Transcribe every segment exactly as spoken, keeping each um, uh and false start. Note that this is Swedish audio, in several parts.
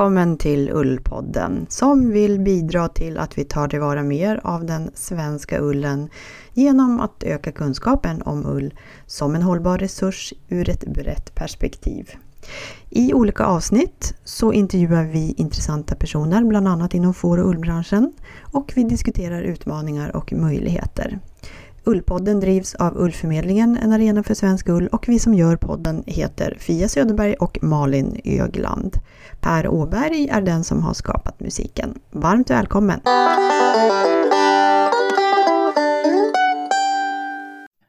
välkommen till Ullpodden som vill bidra till att vi tar tillvara mer av den svenska ullen genom att öka kunskapen om ull som en hållbar resurs ur ett brett perspektiv. I olika avsnitt så intervjuar vi intressanta personer bland annat inom får- och ullbranschen och vi diskuterar utmaningar och möjligheter. Ullpodden drivs av Ullförmedlingen, en arena för svensk ull, och vi som gör podden heter Fia Söderberg och Malin Ögland. Per Åberg är den som har skapat musiken. Varmt välkommen!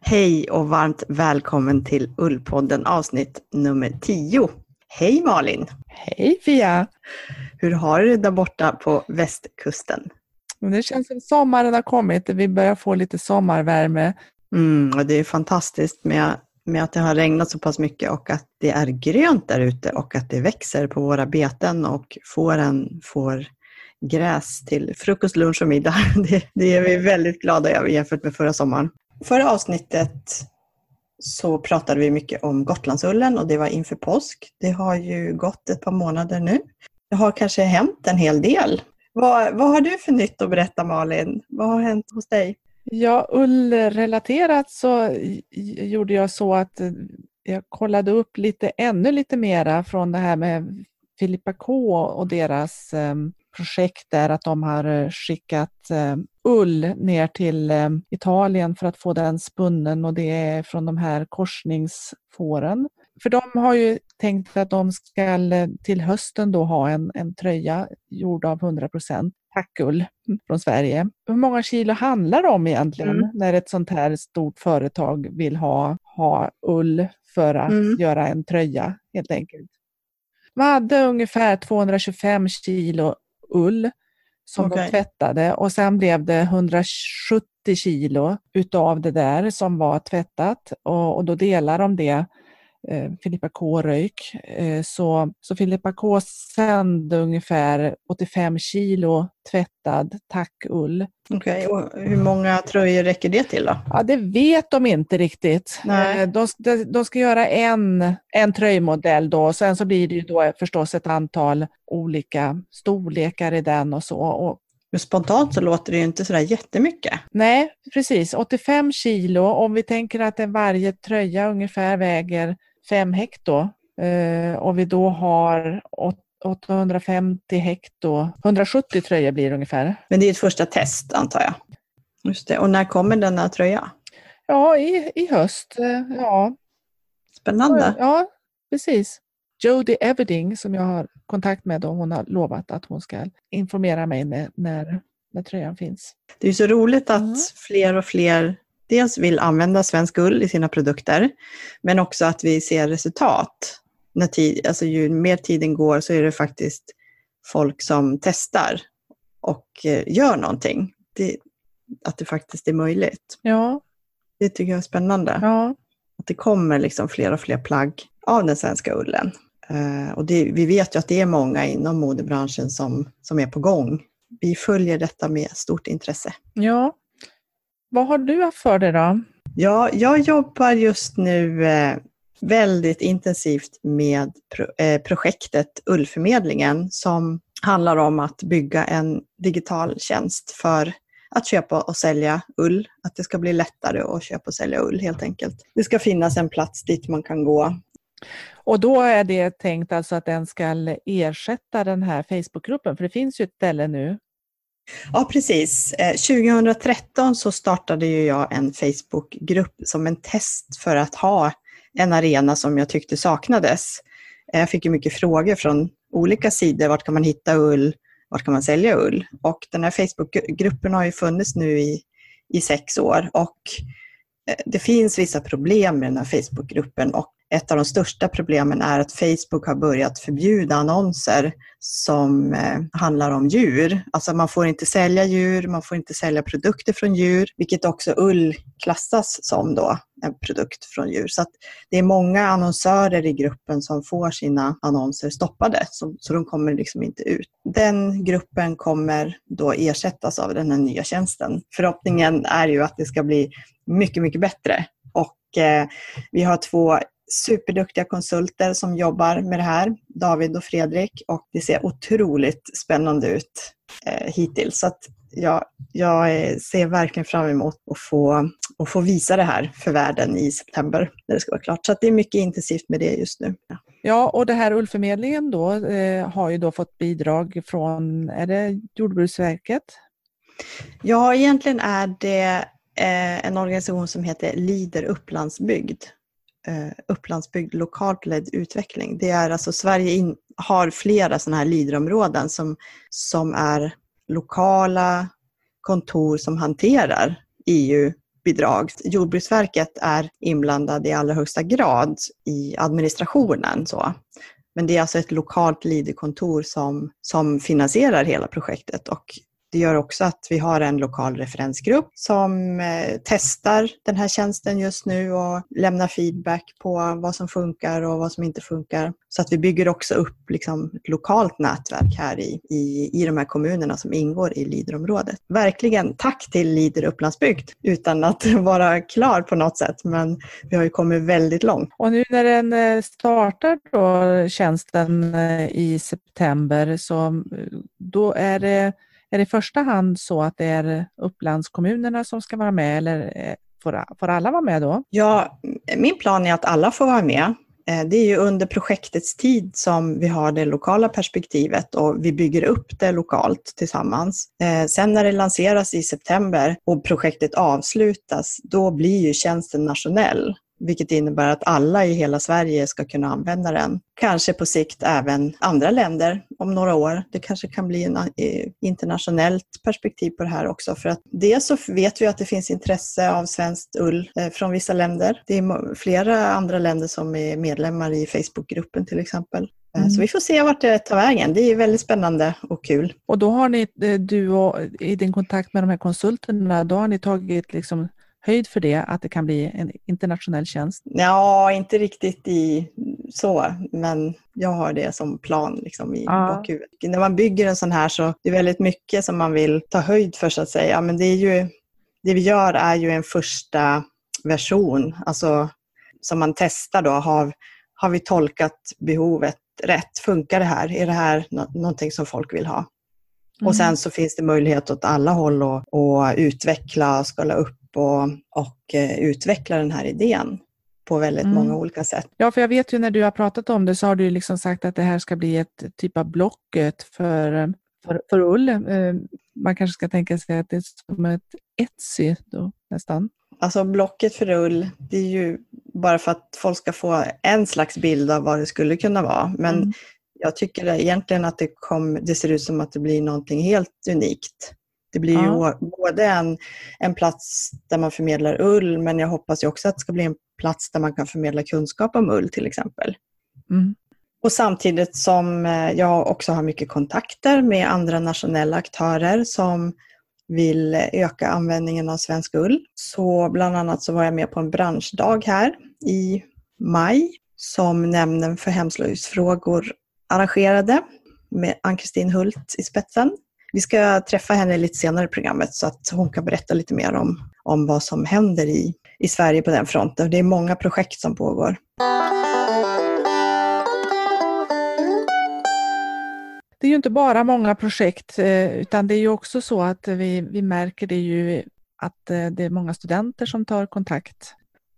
Hej och varmt välkommen till Ullpodden avsnitt nummer tio. Hej Malin! Hej Fia! Hur har du det där borta på västkusten? Det känns som sommaren har kommit. Vi börjar få lite sommarvärme. Mm, och det är fantastiskt med, med att det har regnat så pass mycket och att det är grönt där ute och att det växer på våra beten och fåren får gräs till frukost, lunch och middag. Det, det är vi väldigt glada över jämfört med förra sommaren. Förra avsnittet så pratade vi mycket om Gotlandsullen och det var inför påsk. Det har ju gått ett par månader nu. Det har kanske hänt en hel del. Vad, vad har du för nytt att berätta Malin? Vad har hänt hos dig? Ja, ullrelaterat så gjorde jag så att jag kollade upp lite, ännu lite mera från det här med Filippa K och deras um, projekt där att de har skickat um, ull ner till um, Italien för att få den spunnen och det är från de här korsningsfåren. För de har ju tänkt att de ska till hösten då ha en, en tröja gjord av hundra procent tackull från Sverige. Hur många kilo handlar det om egentligen mm. när ett sånt här stort företag vill ha, ha ull för att mm. göra en tröja helt enkelt? Man hade ungefär tvåhundratjugofem kilo ull som okay. de tvättade och sen blev det hundrasjuttio kilo utav det där som var tvättat och, och då delar de det. Filippa K rök så, så Filippa K sände ungefär åttiofem kilo tvättad tackull. Okej, okay, och hur många tröjor räcker det till då? Ja, det vet de inte riktigt. Nej. De, de, de ska göra en, en tröjmodell då. Sen så blir det ju då förstås ett antal olika storlekar i den och så. Och men spontant så låter det ju inte sådär jättemycket. Nej, precis. åttiofem kilo. Om vi tänker att varje tröja ungefär väger fem hekto. Eh, och vi då har åttahundrafemtio hekto. hundrasjuttio tröjor blir det ungefär. Men det är ett första test antar jag. Just det. Och när kommer den här tröjan? Ja, i, i höst. Ja. Spännande. Ja, precis. Jodie Everding som jag har kontakt med och hon har lovat att hon ska informera mig när, när, när tröjan finns. Det är så roligt att mm. fler och fler dels vill använda svensk ull i sina produkter men också att vi ser resultat. När tid, alltså ju mer tiden går så är det faktiskt folk som testar och gör någonting. Det, att det faktiskt är möjligt. Ja. Det tycker jag är spännande. Ja. Att det kommer liksom fler och fler plagg av den svenska ullen. Uh, och det, vi vet ju att det är många inom modebranschen som, som är på gång. Vi följer detta med stort intresse. Ja, vad har du haft för dig då? Ja, jag jobbar just nu eh, väldigt intensivt med pro- eh, projektet Ullförmedlingen som handlar om att bygga en digital tjänst för att köpa och sälja ull. Att det ska bli lättare att köpa och sälja ull helt enkelt. Det ska finnas en plats dit man kan gå. Och då är det tänkt alltså att den ska ersätta den här Facebookgruppen, för det finns ju ett ställe nu. Ja, precis. tjugohundratretton så startade ju jag en Facebookgrupp som en test för att ha en arena som jag tyckte saknades. Jag fick ju mycket frågor från olika sidor. Vart kan man hitta ull? Vart kan man sälja ull? Och den här Facebookgruppen har ju funnits nu i, i sex år och det finns vissa problem med den här Facebookgruppen och ett av de största problemen är att Facebook har börjat förbjuda annonser som handlar om djur. Alltså man får inte sälja djur, man får inte sälja produkter från djur, vilket också ull klassas som då en produkt från djur. Så att det är många annonsörer i gruppen som får sina annonser stoppade, så, så de kommer liksom inte ut. Den gruppen kommer då ersättas av den här nya tjänsten. Förhoppningen är ju att det ska bli mycket, mycket bättre. Och eh, vi har två superduktiga konsulter som jobbar med det här, David och Fredrik, och det ser otroligt spännande ut eh, hittills. Så att jag, jag ser verkligen fram emot att få, att få visa det här för världen i september när det ska vara klart. Så att det är mycket intensivt med det just nu. Ja. Ja, och det här Ullförmedlingen då eh, har ju då fått bidrag från, är det Jordbruksverket? Ja, egentligen är det eh, en organisation som heter Leader Upplandsbygd. Eh, Upplandsbygd lokalt ledd utveckling. Det är alltså, Sverige in, har flera sådana här leaderområden som, som är lokala kontor som hanterar E U. Bidrag. Jordbruksverket är inblandad i allra högsta grad i administrationen. Så. Men det är alltså ett lokalt leaderkontor som, som finansierar hela projektet, och det gör också att vi har en lokal referensgrupp som eh, testar den här tjänsten just nu och lämnar feedback på vad som funkar och vad som inte funkar. Så att vi bygger också upp liksom, ett lokalt nätverk här i, i, i de här kommunerna som ingår i Leaderområdet. Verkligen tack till Leader Upplandsbygd, utan att vara klar på något sätt, men vi har ju kommit väldigt långt. Och nu när den startar då, tjänsten i september, så då är det Är det i första hand så att det är upplandskommunerna som ska vara med, eller får alla vara med då? Ja, min plan är att alla får vara med. Det är ju under projektets tid som vi har det lokala perspektivet och vi bygger upp det lokalt tillsammans. Sen när det lanseras i september och projektet avslutas, då blir ju tjänsten nationell. Vilket innebär att alla i hela Sverige ska kunna använda den. Kanske på sikt även andra länder om några år. Det kanske kan bli en internationellt perspektiv på det här också. För att det så vet vi att det finns intresse av svenskt ull från vissa länder. Det är flera andra länder som är medlemmar i Facebookgruppen till exempel. Mm. Så vi får se vart det tar vägen. Det är väldigt spännande och kul. Och då har ni, du och, i din kontakt med de här konsulterna, då har ni tagit liksom höjd för det, att det kan bli en internationell tjänst? Ja, inte riktigt i så, men jag har det som plan liksom i ja. bakhuvudet. När man bygger en sån här så är det väldigt mycket som man vill ta höjd för, så att säga. Ja, men det är ju, det vi gör är ju en första version, alltså som man testar då. Har, har vi tolkat behovet rätt? Funkar det här? Är det här no- någonting som folk vill ha? Mm. Och sen så finns det möjlighet åt alla håll att, att utveckla och skala upp och, och eh, utveckla den här idén på väldigt mm. många olika sätt. Ja, för jag vet ju när du har pratat om det så har du liksom sagt att det här ska bli ett typ av blocket för, för, för ull. Eh, man kanske ska tänka sig att det är som ett Etsy då nästan. Alltså blocket för ull, det är ju bara för att folk ska få en slags bild av vad det skulle kunna vara. Men mm. jag tycker egentligen att det, kom, det ser ut som att det blir någonting helt unikt. Det blir ju ja. både en, en plats där man förmedlar ull, men jag hoppas ju också att det ska bli en plats där man kan förmedla kunskap om ull till exempel. Mm. Och samtidigt som jag också har mycket kontakter med andra nationella aktörer som vill öka användningen av svensk ull. Så bland annat så var jag med på en branschdag här i maj som Nämnden för hemslöjdsfrågor arrangerade med Ann-Kristin Hult i spetsen. Vi ska träffa henne lite senare i programmet så att hon kan berätta lite mer om, om vad som händer i, i Sverige på den fronten. Det är många projekt som pågår. Det är ju inte bara många projekt, utan det är ju också så att vi, vi märker det ju att det är många studenter som tar kontakt.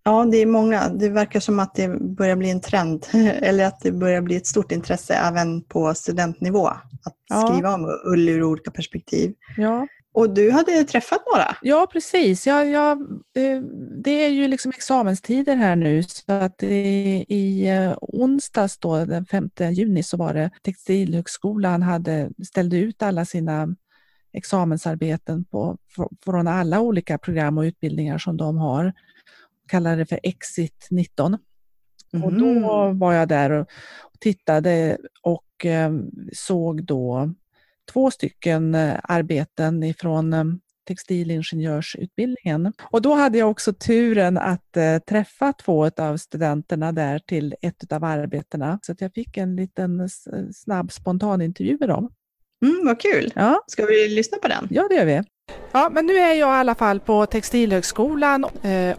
Ja, det är många. Det verkar som att det börjar bli en trend, eller att det börjar bli ett stort intresse även på studentnivå att ja. skriva om ull ur olika perspektiv. Ja. Och du hade träffat några? Ja, precis. Jag, jag, det är ju liksom examenstider här nu, så att i onsdags då, den femte juni, så var det Textilhögskolan hade, ställde ut alla sina examensarbeten på, från alla olika program och utbildningar som de har. Kallade det för Exit nitton. Mm. Och då var jag där och tittade och såg då två stycken arbeten ifrån textilingenjörsutbildningen. Och då hade jag också turen att träffa två av studenterna där till ett av arbetena. Så att jag fick en liten snabb spontanintervju med dem. Mm, vad kul! Ja. Ska vi lyssna på den? Ja, det gör vi. Ja, men nu är jag i alla fall på Textilhögskolan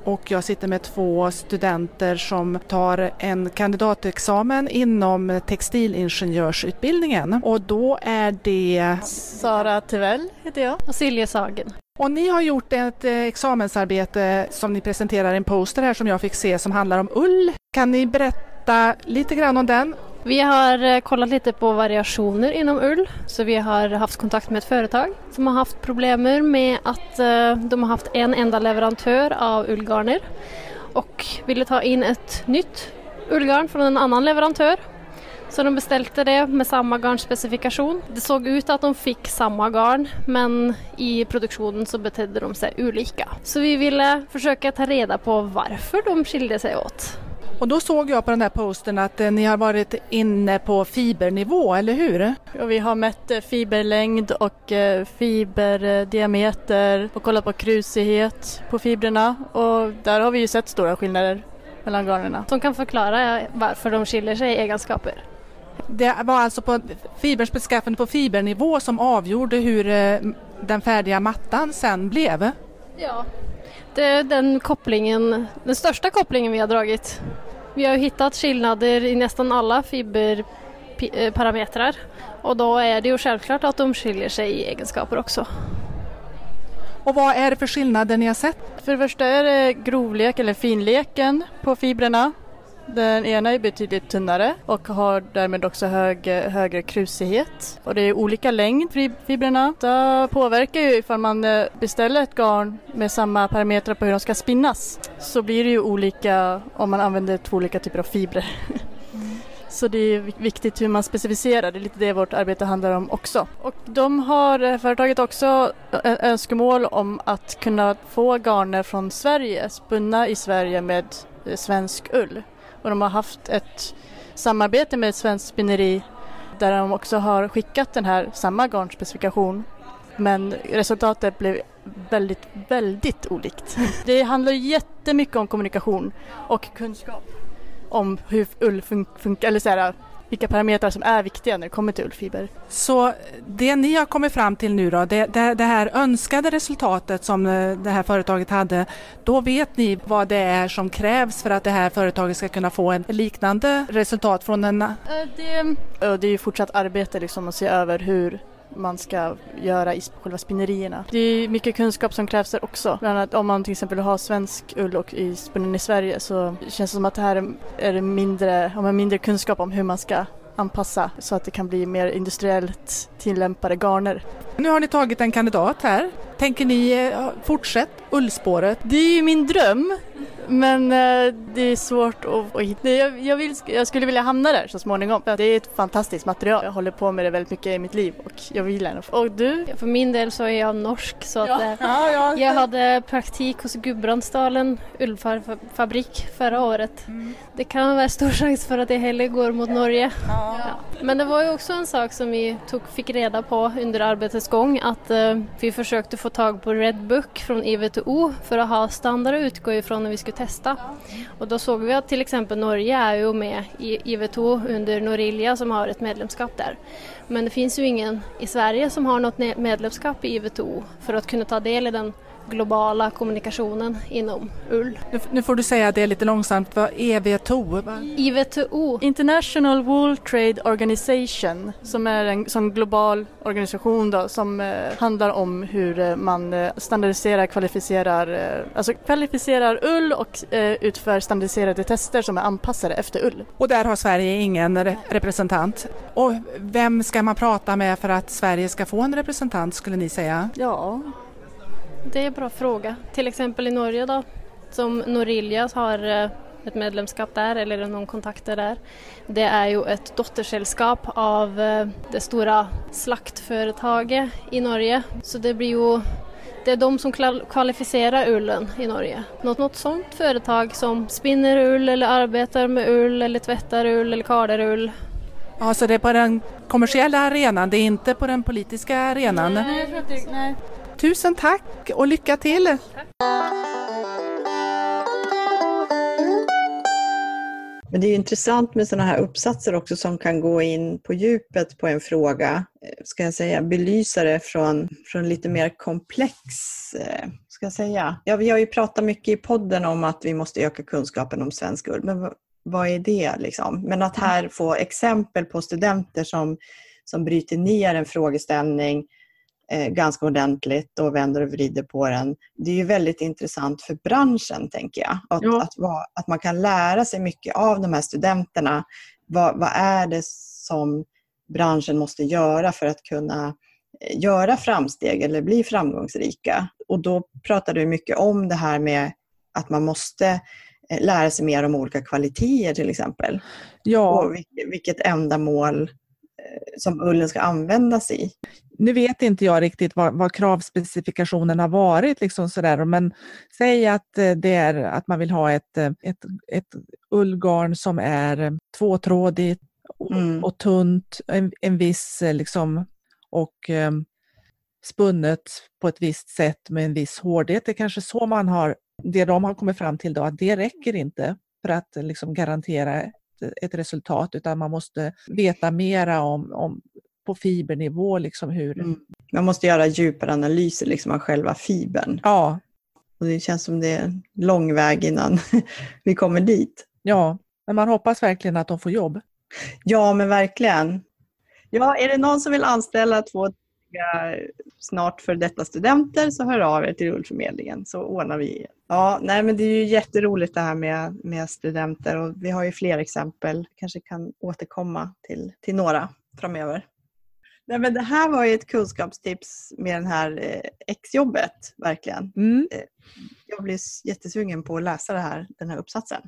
och jag sitter med två studenter som tar en kandidatexamen inom textilingenjörsutbildningen. Och då är det... Sara Tywell heter jag och Silje Sagen. Och ni har gjort ett examensarbete som ni presenterar i en poster här som jag fick se som handlar om ull. Kan ni berätta lite grann om den? Vi har kollat lite på variationer inom ull, så vi har haft kontakt med ett företag som har haft problem med att de har haft en enda leverantör av ullgarner och ville ta in ett nytt ullgarn från en annan leverantör. Så de beställde det med samma garnspecifikation. Det såg ut att de fick samma garn, men i produktionen så betedde de sig olika. Så vi ville försöka ta reda på varför de skilde sig åt. Och då såg jag på den här posten att ni har varit inne på fibernivå, eller hur? Och vi har mätt fiberlängd och fiberdiameter och kollat på krusighet på fibrerna. Och där har vi ju sett stora skillnader mellan garnerna. Som kan förklara varför de skiljer sig i egenskaper. Det var alltså på fiberns beskaffande på fibernivå som avgjorde hur den färdiga mattan sen blev? Ja. Det är den kopplingen, den största kopplingen vi har dragit. Vi har hittat skillnader i nästan alla fiberparametrar och då är det ju självklart att de skiljer sig i egenskaper också. Och vad är det för skillnader ni har sett? För det första är det grovlek eller finleken på fibrerna. Den ena är betydligt tunnare och har därmed också hög, högre krusighet. Och det är olika längd fibrerna. Det påverkar ju ifall man beställer ett garn med samma parametrar på hur de ska spinnas. Så blir det ju olika om man använder två olika typer av fibrer. Mm. Så det är viktigt hur man specificerar. Det är lite det vårt arbete handlar om också. Och de har företaget också önskemål om att kunna få garner från Sverige, spunna i Sverige med svensk ull. Och de har haft ett samarbete med Svensk Spinneri där de också har skickat den här samma garnspecifikation. Men resultatet blev väldigt, väldigt olikt. Det handlar jättemycket om kommunikation och kunskap om hur ull funkar, eller så här, vilka parametrar som är viktiga när det kommer till ullfiber. Så det ni har kommit fram till nu då, det, det, det här önskade resultatet som det här företaget hade, då vet ni vad det är som krävs för att det här företaget ska kunna få en liknande resultat från en... Det, det är ju fortsatt arbete liksom att se över hur man ska göra i själva spinnerierna. Det är mycket kunskap som krävs där också. Bland annat om man till exempel har svensk ull och i spunnen i Sverige så känns det som att det här är mindre, har man mindre kunskap om hur man ska anpassa så att det kan bli mer industriellt tillämpade garner. Nu har ni tagit en kandidat här. Tänker ni fortsätta ullspåret? Det är ju min dröm, men det är svårt att hitta. Jag, jag, vill, jag skulle vilja hamna där så småningom. Det är ett fantastiskt material. Jag håller på med det väldigt mycket i mitt liv och jag vill gärna. Och du? För min del så är jag norsk. Så att, ja. Ja, ja. Jag hade praktik hos Gubbrandstalen Ulfabrik förra året. Mm. Det kan vara stor chans för att det heller går mot Norge. Ja. Ja. Men det var ju också en sak som vi tog, fick reda på under arbetets gång. Att eh, vi försökte få tag på Red Book från I W T O för att ha standard att utgå ifrån när vi skulle testa. Och då såg vi att till exempel Norge är ju med i I W T O under Norilja som har ett medlemskap där. Men det finns ju ingen i Sverige som har något medlemskap i I W T O för att kunna ta del i den globala kommunikationen inom ull. Nu, nu får du säga det lite långsamt. Vad är I W T O? I W T O. International Wool Trade Organization, som är en som global organisation då, som eh, handlar om hur man eh, standardiserar, kvalificerar, eh, alltså kvalificerar ull och eh, utför standardiserade tester som är anpassade efter ull. Och där har Sverige ingen re- representant. Och vem ska man prata med för att Sverige ska få en representant, skulle ni säga? Ja... Det är en bra fråga. Till exempel i Norge då, som Norilja har ett medlemskap där eller någon kontakter där. Det är ju ett dottersällskap av det stora slaktföretaget i Norge. Så det blir ju det är de som kvalificerar ullen i Norge. Något, något sånt företag som spinner ull eller arbetar med ull eller tvättar ull eller kardar ull. Ja, så det är på den kommersiella arenan, det är inte på den politiska arenan. Nej, jag tror att det, nej. Tusen tack och lycka till! Tack. Men det är ju intressant med sådana här uppsatser också som kan gå in på djupet på en fråga. Ska jag säga, belysa det från, från lite mer komplex, ska jag säga. Ja, vi har ju pratat mycket i podden om att vi måste öka kunskapen om svensk ull. Men vad är det liksom? Men att här få exempel på studenter som, som bryter ner en frågeställning eh, ganska ordentligt och vänder och vrider på den. Det är ju väldigt intressant för branschen, tänker jag. Att, ja. att, va, att man kan lära sig mycket av de här studenterna. Vad, vad är det som branschen måste göra för att kunna göra framsteg eller bli framgångsrika? Och då pratar du mycket om det här med att man måste lära sig mer om olika kvaliteter till exempel. Ja. Och vilket ändamål som ullen ska användas i. Nu vet inte jag riktigt vad, vad kravspecifikationen har varit liksom sådär, men säg att det är att man vill ha ett, ett, ett ullgarn som är tvåtrådigt och, mm. och tunt, en, en viss liksom, och um, spunnet på ett visst sätt med en viss hårdhet. Det är kanske så man har, det de har kommit fram till då, att det räcker inte för att liksom garantera ett, ett resultat, utan man måste veta mera om, om på fibernivå liksom hur. Mm. Man måste göra djupare analyser liksom av själva fibern. Ja. Och det känns som det är en lång väg innan vi kommer dit. Ja, men man hoppas verkligen att de får jobb. Ja, men verkligen. Ja, är det någon som vill anställa två snart för detta studenter, så hör av er till Ullförmedlingen så ordnar vi. Ja, nej men det är ju jätteroligt det här med, med studenter, och vi har ju fler exempel. Kanske kan återkomma till, till några framöver. Nej men det här var ju ett kunskapstips med den här eh, exjobbet, verkligen. Mm. Jag blir jättesugen på att läsa det här, den här uppsatsen.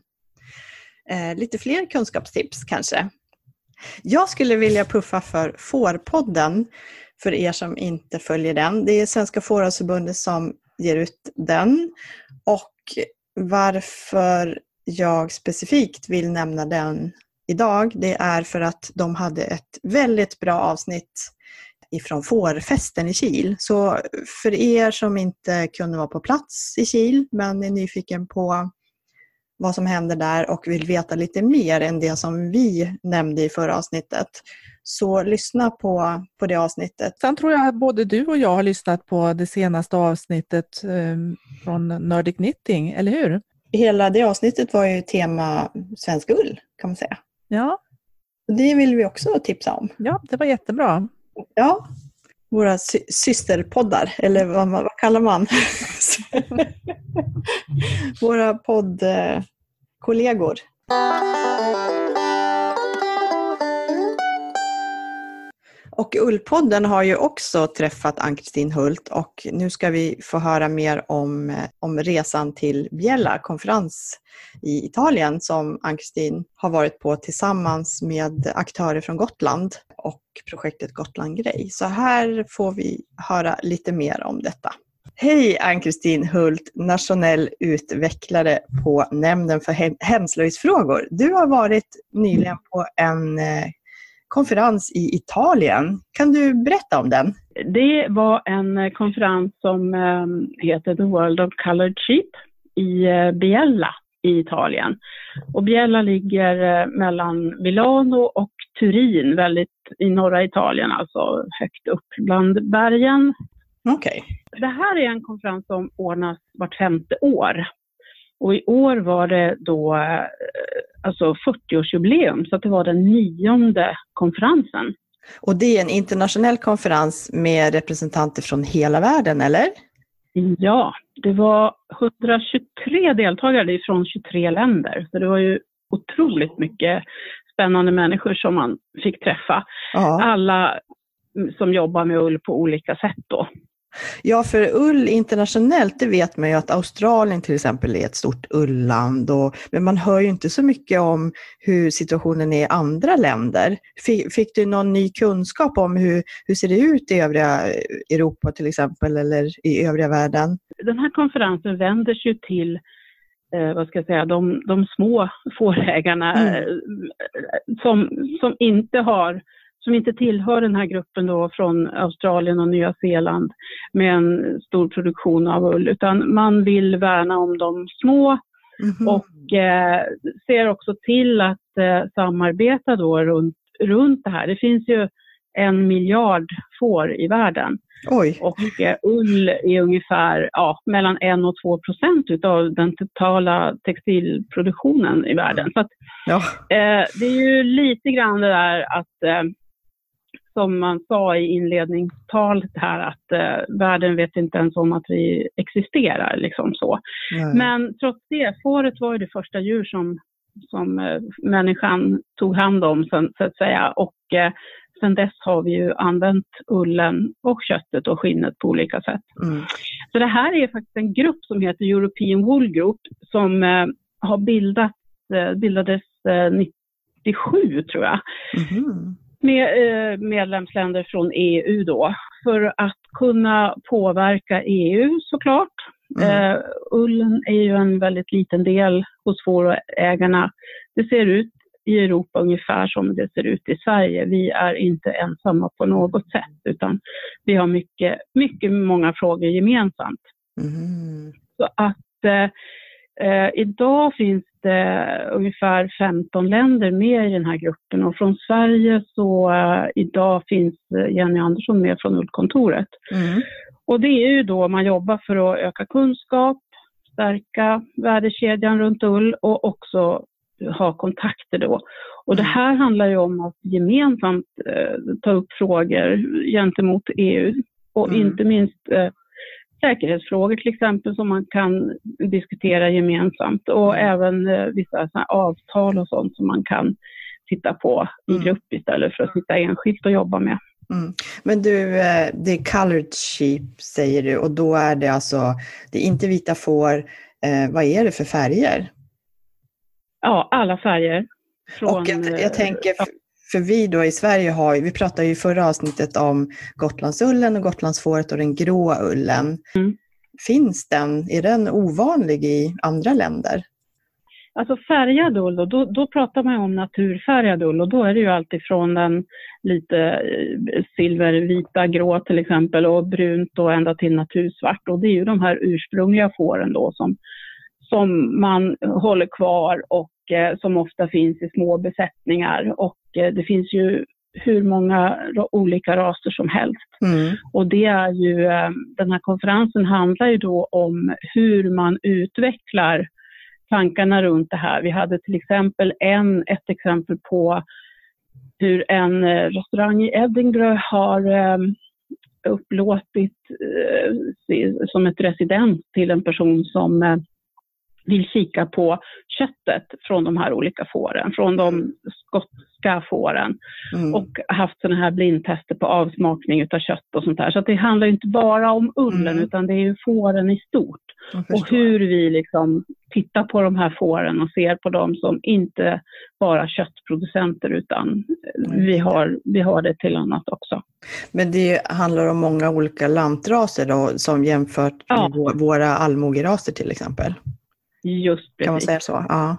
Eh, lite fler kunskapstips kanske. Jag skulle vilja puffa för Fårpodden, för er som inte följer den. Det är Svenska Fårhusförbundet som ger ut den. Och varför jag specifikt vill nämna den idag, det är för att de hade ett väldigt bra avsnitt ifrån Fårfesten i Kil. Så för er som inte kunde vara på plats i Kil, men är nyfiken på vad som händer där och vill veta lite mer än det som vi nämnde i förra avsnittet, så lyssna på, på det avsnittet. Sen tror jag att både du och jag har lyssnat på det senaste avsnittet eh, från Nordic Knitting, eller hur? Hela det avsnittet var ju tema svensk ull, kan man säga. Ja. Det vill vi också tipsa om. Ja, det var jättebra. Ja, våra sy- systerpoddar, eller vad, man, vad kallar man? Våra poddkollegor. Och Ullpodden har ju också träffat Ann-Kristin Hult, och nu ska vi få höra mer om, om resan till Biella, konferens i Italien som Ann-Kristin har varit på tillsammans med aktörer från Gotland och projektet Gotland Grey. Så här får vi höra lite mer om detta. Hej Ann-Kristin Hult, nationell utvecklare på Nämnden för hem- hemslöjdsfrågor. Du har varit nyligen på en konferens i Italien. Kan du berätta om den? Det var en konferens som heter The World of Colored Trip i Biella i Italien. Och Biella ligger mellan Milano och Turin, väldigt i norra Italien, alltså högt upp bland bergen. Okej. Okay. Det här är en konferens som ordnas vart femte år. Och i år var det då alltså fyrtioårsjubileum, så att det var den nionde konferensen. Och det är en internationell konferens med representanter från hela världen, eller? Ja, det var etthundratjugotre deltagare från tjugotre länder. Så det var ju otroligt mycket spännande människor som man fick träffa. Aha. Alla som jobbar med ull på olika sätt då. Ja, för ull internationellt, det vet man ju att Australien till exempel är ett stort ullland. Och, men man hör ju inte så mycket om hur situationen är i andra länder. Fick, fick du någon ny kunskap om hur, hur ser det ut i övriga Europa till exempel, eller i övriga världen? Den här konferensen vänder sig till eh, vad ska jag säga, de, de små fårägarna mm. som, som inte har... som inte tillhör den här gruppen då från Australien och Nya Zeeland med en stor produktion av ull, utan man vill värna om de små mm-hmm. och eh, ser också till att eh, samarbeta då runt, runt det här. Det finns ju en miljard får i världen. Oj. Och eh, ull är ungefär ja, mellan en och två procent utav den totala textilproduktionen i världen. Så att, ja. eh, det är ju lite grann det där att eh, som man sa i inledningstalet här att eh, världen vet inte ens om att vi existerar liksom så. Nej. Men trots det, fåret var ju det första djur som, som eh, människan tog hand om sen, så att säga, och eh, sen dess har vi ju använt ullen och köttet och skinnet på olika sätt. Mm. Så det här är faktiskt en grupp som heter European Wool Group som eh, har bildat, eh, bildades eh, nittiosju tror jag. Mm. Med eh, medlemsländer från E U då. För att kunna påverka E U såklart. Mm. Eh, ullen är ju en väldigt liten del hos fårägarna. Det ser ut i Europa ungefär som det ser ut i Sverige. Vi är inte ensamma på något sätt utan vi har mycket, mycket många frågor gemensamt. Mm. Så att eh, eh, idag finns det ungefär femton länder med i den här gruppen och från Sverige så eh, idag finns Jenny Andersson med från Ullkontoret. Mm. Och det är ju då man jobbar för att öka kunskap, stärka värdekedjan runt ull och också ha kontakter då. Och det här handlar ju om att gemensamt eh, ta upp frågor gentemot E U och mm. inte minst eh, säkerhetsfrågor till exempel som man kan diskutera gemensamt och mm. även eh, vissa såna avtal och sånt som man kan titta på i mm. grupp istället för att sitta enskilt och jobba med. Mm. Men du, eh, det är colored sheep säger du och då är det alltså, det är inte vita får, eh, vad är det för färger? Ja, alla färger. Från, och jag, jag tänker, för, för vi då i Sverige har ju, vi pratade ju i förra avsnittet om Gotlandsullen och Gotlandsfåret och den gråa ullen. Mm. Finns den, är den ovanlig i andra länder? Alltså färgad ull, och då, då pratar man om naturfärgad ull och då är det ju alltid från den lite silvervita grå till exempel och brunt och ända till natursvart. Och det är ju de här ursprungliga fåren då som som man håller kvar och eh, som ofta finns i små besättningar. Och eh, det finns ju hur många ra- olika raser som helst. Mm. Och det är ju, eh, den här konferensen handlar ju då om hur man utvecklar tankarna runt det här. Vi hade till exempel en, ett exempel på hur en eh, restaurang i Edinburgh har eh, upplåtit eh, som ett residens till en person som eh, vill kika på köttet från de här olika fåren, från de skotska fåren. Mm. Och haft sådana här blindtester på avsmakning utav kött och sånt där. Så att det handlar ju inte bara om ullen mm. utan det är ju fåren i stort. Och hur vi liksom tittar på de här fåren och ser på dem som inte bara köttproducenter utan mm. vi, har, vi har det till annat också. Men det handlar om många olika lantraser då som jämfört ja. med våra allmogeraser till exempel. Just kan man säga så? Ja.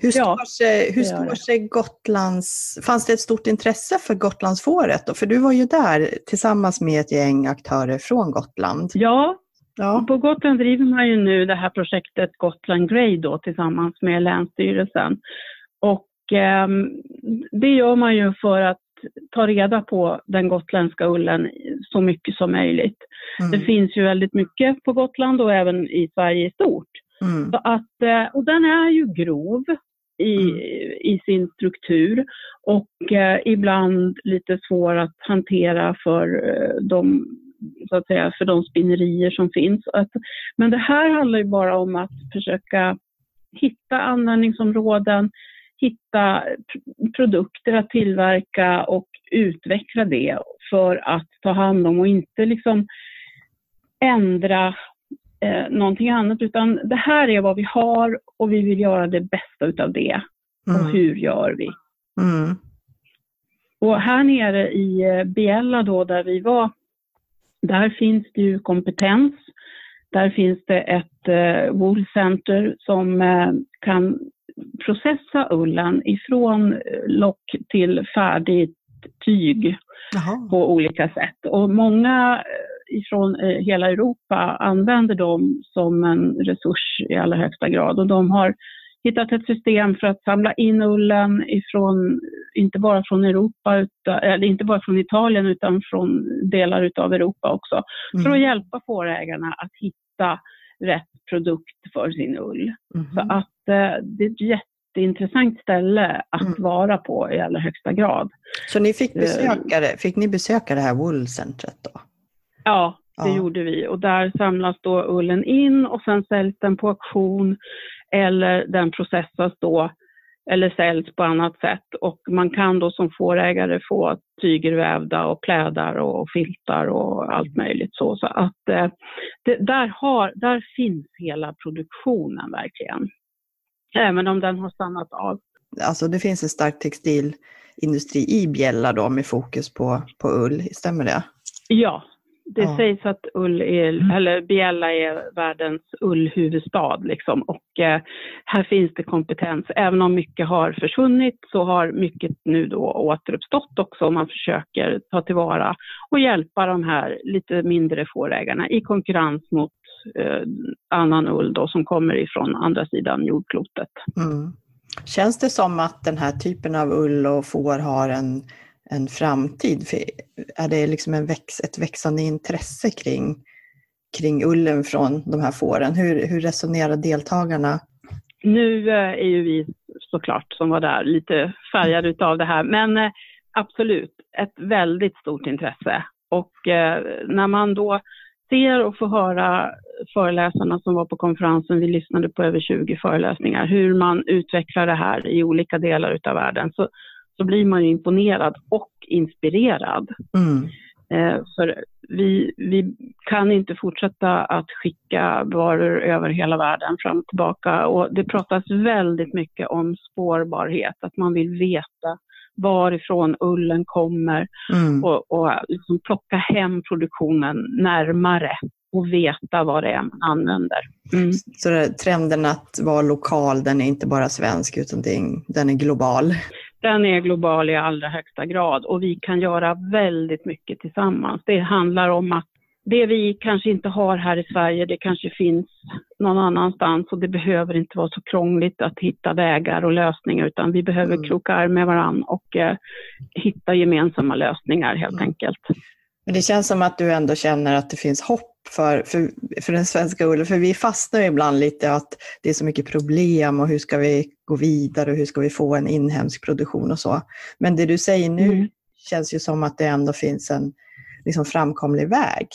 Hur står, ja, sig, hur står sig Gotlands... Fanns det ett stort intresse för Gotlandsfåret då? För du var ju där tillsammans med ett gäng aktörer från Gotland. Ja, ja. På Gotland driver man ju nu det här projektet Gotland Grey då tillsammans med Länsstyrelsen. Och eh, det gör man ju för att ta reda på den gotländska ullen så mycket som möjligt. Mm. Det finns ju väldigt mycket på Gotland och även i Sverige i stort. Mm. Så att, och den är ju grov i, mm. i sin struktur och eh, ibland lite svår att hantera för eh, de, så att säga, för de spinnerier som finns. Att, men det här handlar ju bara om att försöka hitta användningsområden, hitta pr- produkter att tillverka och utveckla det för att ta hand om och inte liksom ändra Eh, någonting annat, utan det här är vad vi har och vi vill göra det bästa utav det. Mm. Och hur gör vi? Mm. Och här nere i Biella då där vi var, där finns det ju kompetens. Där finns det ett eh, wool center som eh, kan processa ullen ifrån lock till färdigt tyg. Jaha. På olika sätt. Och många ifrån eh, hela Europa använder dem som en resurs i allra högsta grad och de har hittat ett system för att samla in ullen ifrån, inte bara från Europa, utan, eller inte bara från Italien utan från delar utav Europa också. Mm. För att hjälpa fårägarna att hitta rätt produkt för sin ull. Mm. Så att eh, det är ett jätteintressant ställe att mm. vara på i allra högsta grad. Så ni fick besöka det, fick ni besöka det här woolcentret då? Ja, det ja. gjorde vi. Och där samlas då ullen in och sen säljs den på auktion eller den processas då eller säljs på annat sätt. Och man kan då som fårägare få tyger vävda och plädar och filtar och allt möjligt. Så, så att eh, det, där, har, där finns hela produktionen verkligen. Även om den har stannat av. Alltså det finns en stark textilindustri i Biella då med fokus på, på ull, stämmer det? Ja. Det ja. sägs att ull är, eller Biella är världens ullhuvudstad liksom. Och eh, här finns det kompetens. Även om mycket har försvunnit så har mycket nu då återuppstått också. Man försöker ta tillvara och hjälpa de här lite mindre fårägarna i konkurrens mot eh, annan ull då, som kommer ifrån andra sidan jordklotet. Mm. Känns det som att den här typen av ull och får har en... en framtid? För är det liksom en väx, ett växande intresse kring, kring ullen från de här fåren? Hur, hur resonerar deltagarna? Nu är ju vi såklart som var där lite färgade utav det här. Men absolut, ett väldigt stort intresse. Och när man då ser och får höra föreläsarna som var på konferensen, vi lyssnade på över tjugo föreläsningar, hur man utvecklar det här i olika delar utav världen, så så blir man ju imponerad och inspirerad. Mm. Eh, för vi, vi kan inte fortsätta att skicka varor över hela världen fram och tillbaka. Och det pratas väldigt mycket om spårbarhet. Att man vill veta varifrån ullen kommer. Mm. Och, och liksom plocka hem produktionen närmare. Och veta vad det är man använder. Mm. Så det, trenden att vara lokal, den är inte bara svensk utan den är global. Den är global i allra högsta grad och vi kan göra väldigt mycket tillsammans. Det handlar om att det vi kanske inte har här i Sverige, det kanske finns någon annanstans och det behöver inte vara så krångligt att hitta vägar och lösningar utan vi behöver mm. kroka arm med varandra och eh, hitta gemensamma lösningar helt mm. enkelt. Men det känns som att du ändå känner att det finns hopp för, för, för den svenska ullen. För vi fastnar ibland lite att det är så mycket problem och hur ska vi gå vidare och hur ska vi få en inhemsk produktion och så. Men det du säger nu mm. känns ju som att det ändå finns en liksom framkomlig väg.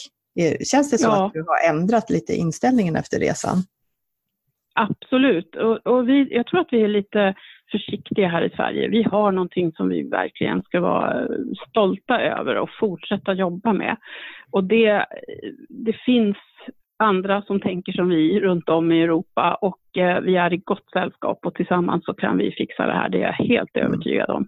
Känns det som ja. att du har ändrat lite inställningen efter resan? Absolut. Och, och vi, jag tror att vi är lite försiktiga här i Sverige. Vi har någonting som vi verkligen ska vara stolta över och fortsätta jobba med. Och det, det finns andra som tänker som vi runt om i Europa och eh, vi är i gott sällskap och tillsammans så kan vi fixa det här. Det är jag helt övertygad om.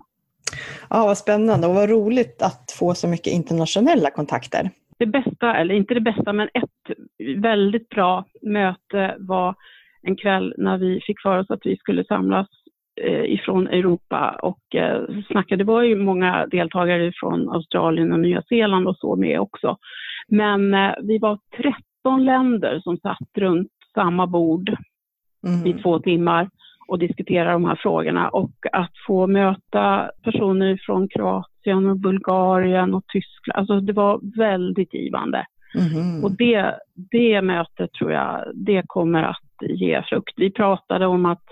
Ja, vad spännande och vad roligt att få så mycket internationella kontakter. Det bästa, eller inte det bästa, men ett väldigt bra möte var en kväll när vi fick för oss att vi skulle samlas ifrån Europa och eh, snackade. Det var ju många deltagare från Australien och Nya Zeeland och så med också. Men eh, vi var tretton länder som satt runt samma bord mm. i två timmar och diskuterade de här frågorna. Och att få möta personer från Kroatien och Bulgarien och Tyskland. Alltså det var väldigt givande. Mm. Och det, det mötet tror jag, det kommer att ge frukt. Vi pratade om att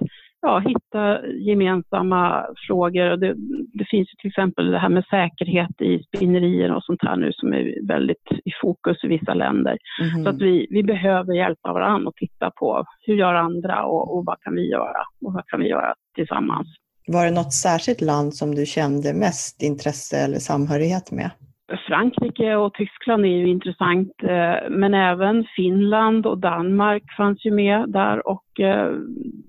ja, hitta gemensamma frågor. Det, det finns ju till exempel det här med säkerhet i spinnerier och sånt här nu som är väldigt i fokus i vissa länder. Mm. Så att vi, vi behöver hjälpa varandra och titta på hur gör andra och, och vad kan vi göra och vad kan vi göra tillsammans. Var det något särskilt land som du kände mest intresse eller samhörighet med? Frankrike och Tyskland är ju intressant, men även Finland och Danmark fanns ju med där och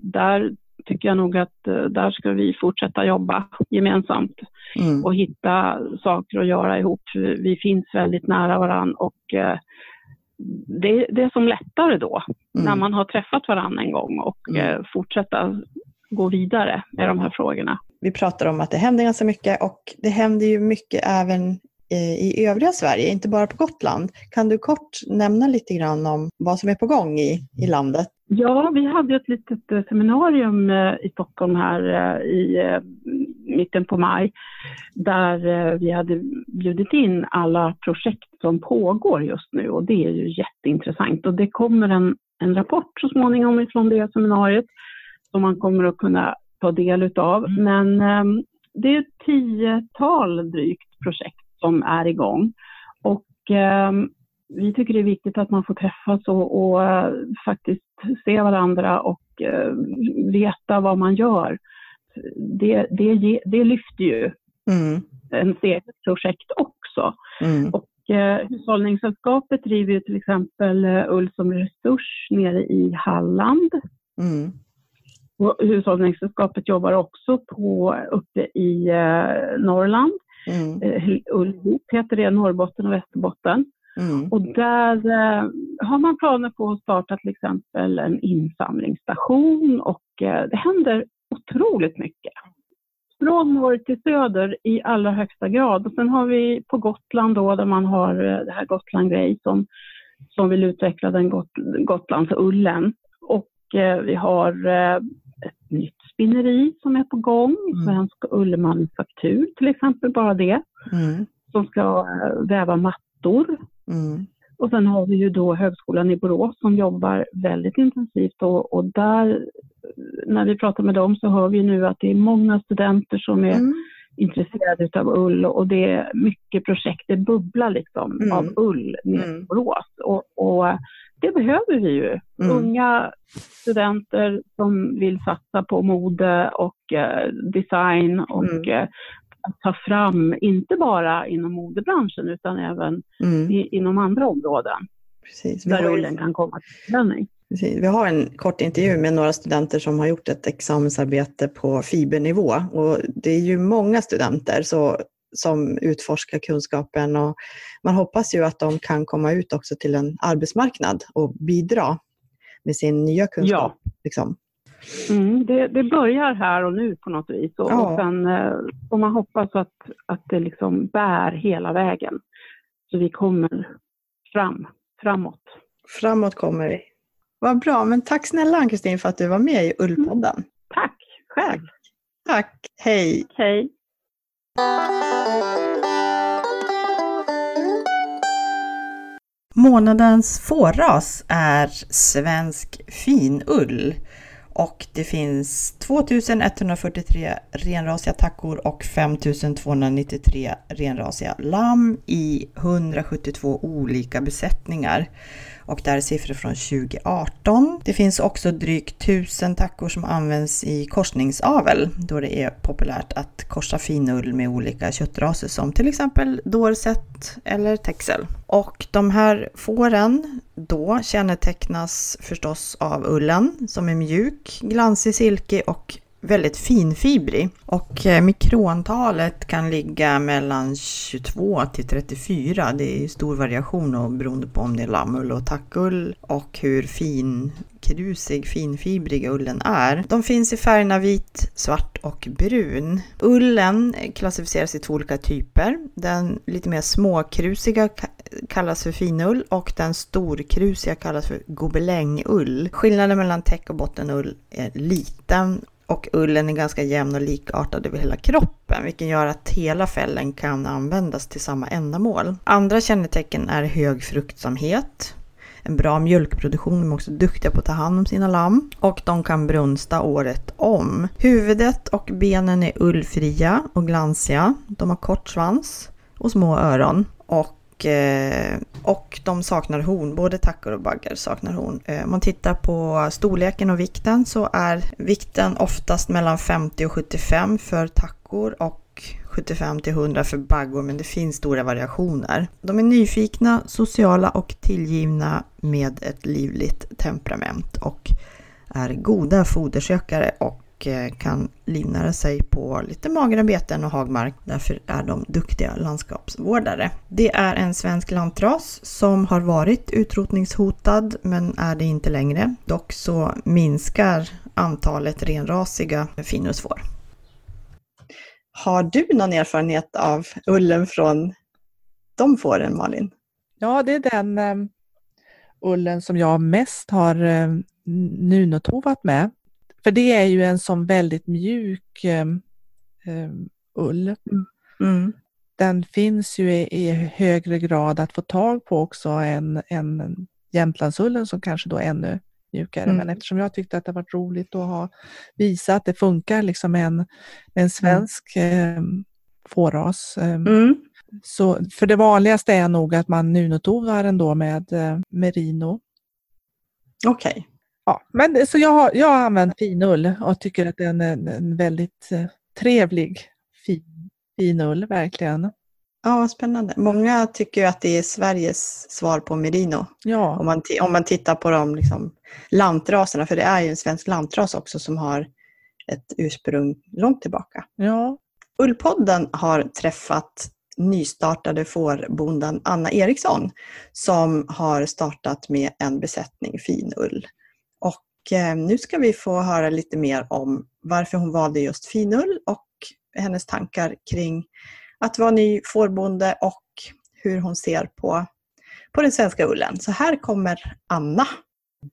där tycker jag nog att där ska vi fortsätta jobba gemensamt mm. och hitta saker att göra ihop. Vi finns väldigt nära varandra och det, det är som lättare då mm. när man har träffat varandra en gång och mm. fortsätta gå vidare med de här frågorna. Vi pratar om att det händer ganska mycket och det händer ju mycket även i övriga Sverige, inte bara på Gotland. Kan du kort nämna lite grann om vad som är på gång i, i landet? Ja, vi hade ett litet seminarium i Stockholm här i mitten på maj där vi hade bjudit in alla projekt som pågår just nu, och det är ju jätteintressant, och det kommer en, en rapport så småningom ifrån det seminariet som man kommer att kunna ta del utav. Men det är ett tiotal drygt projekt som är igång, och vi tycker det är viktigt att man får träffas och, och faktiskt se varandra och uh, veta vad man gör. Det, det, ge, det lyfter ju mm. en eget projekt också. Mm. Och uh, Hushållningssällskapet driver ju till exempel ull som resurs nere i Halland. Mm. Och Hushållningssällskapet jobbar också på, uppe i uh, Norrland. Mm. Uh, Ullhop heter det, Norrbotten och Västerbotten. Mm. Och där eh, har man planer på att starta till exempel en insamlingsstation, och eh, det händer otroligt mycket. Från norr till söder i allra högsta grad. Och sen har vi på Gotland då, där man har eh, det här Gotland Grey som, som vill utveckla den got- Gotlandsullen. Och eh, vi har eh, ett nytt spinneri som är på gång. Mm. Svensk ullmanufaktur till exempel, bara det. Mm. Som ska eh, väva mattor. Mm. Och sen har vi ju då högskolan i Borås som jobbar väldigt intensivt, och, och där när vi pratar med dem så hör vi nu att det är många studenter som är mm. intresserade av ull, och det är mycket projekt, det bubblar liksom mm. av ull nere mm. i Borås, och, och det behöver vi ju. Mm. Unga studenter som vill satsa på mode och eh, design och mm. att ta fram, inte bara inom modebranschen utan även mm. i, inom andra områden. Precis. Där rollen kan komma till användning. Vi har en kort intervju med några studenter som har gjort ett examensarbete på fibernivå, och det är ju många studenter så, som utforskar kunskapen, och man hoppas ju att de kan komma ut också till en arbetsmarknad och bidra med sin nya kunskap. Ja. Liksom. Mm, det, det börjar här och nu på något vis, och, ja. och sen får man hoppas att, att det liksom bär hela vägen, så vi kommer fram, framåt. Framåt kommer vi. Vad bra, men tack snälla Ann-Kristin för att du var med i Ullpodden. Mm. Tack, själv. Tack, tack. Hej. Hej. Månadens fårras är svensk finull. Och det finns tvåtusen etthundrafyrtiotre renrasiga tackor och femtusen tvåhundranittiotre renrasiga lamm i etthundrasjuttiotvå olika besättningar. Och det är siffror från tjugoarton. Det finns också drygt tusen tackor som används i korsningsavel, då det är populärt att korsa finull med olika köttraser som till exempel dorset eller texel. Och de här fåren då kännetecknas förstås av ullen som är mjuk, glansig, silke och väldigt finfibrig. Och mikrontalet kan ligga mellan tjugotvå till trettiofyra. Det är stor variation och beroende på om det är lammull och tackull och hur fin, krusig, finfibrig ullen är. De finns i färgerna vit, svart och brun. Ullen klassificeras i två olika typer. Den lite mer småkrusiga kallas för finull och den storkrusiga kallas för gobelängull. Skillnaden mellan täck och bottenull är liten. Och ullen är ganska jämn och likartad över hela kroppen, vilket gör att hela fällen kan användas till samma ändamål. Andra kännetecken är hög fruktsamhet, en bra mjölkproduktion, de är också duktiga på att ta hand om sina lamm, och de kan brunsta året om. Huvudet och benen är ullfria och glansiga, de har kort svans och små öron. Och Och de saknar horn, både tackor och baggar saknar horn. Om man tittar på storleken och vikten så är vikten oftast mellan femtio och sjuttiofem för tackor och sjuttiofem till hundra för baggor, men det finns stora variationer. De är nyfikna, sociala och tillgivna med ett livligt temperament och är goda fodersökare och kan livnära sig på lite magra beten och hagmark. Därför är de duktiga landskapsvårdare. Det är en svensk lantras som har varit utrotningshotad, men är det inte längre. Dock så minskar antalet renrasiga finusfår. Har du någon erfarenhet av ullen från de fåren, Malin? Ja, det är den ullen som jag mest har nunotovat med. För det är ju en som väldigt mjuk um, ull. Mm. Den finns ju i, i högre grad att få tag på också än, än Jämtlandsullen som kanske då är ännu mjukare. Mm. Men eftersom jag tyckte att det var roligt att ha visat att det funkar liksom en, med en svensk mm. um, fåras. Um, mm. Så, för det vanligaste är nog att man nunotovar ändå med uh, merino. Okej. Okay. Ja, men så jag har, jag har använt finull och tycker att det är en, en väldigt trevlig fin, finull, verkligen. Ja, spännande. Många tycker ju att det är Sveriges svar på merino. Ja. Om man, t- om man tittar på de liksom, lantraserna, för det är ju en svensk lantras också som har ett ursprung långt tillbaka. Ja. Ullpodden har träffat nystartade fårbonden Anna Eriksson som har startat med en besättning finull. Och nu ska vi få höra lite mer om varför hon valde just finull och hennes tankar kring att vara ny fårbonde och hur hon ser på, på den svenska ullen. Så här kommer Anna.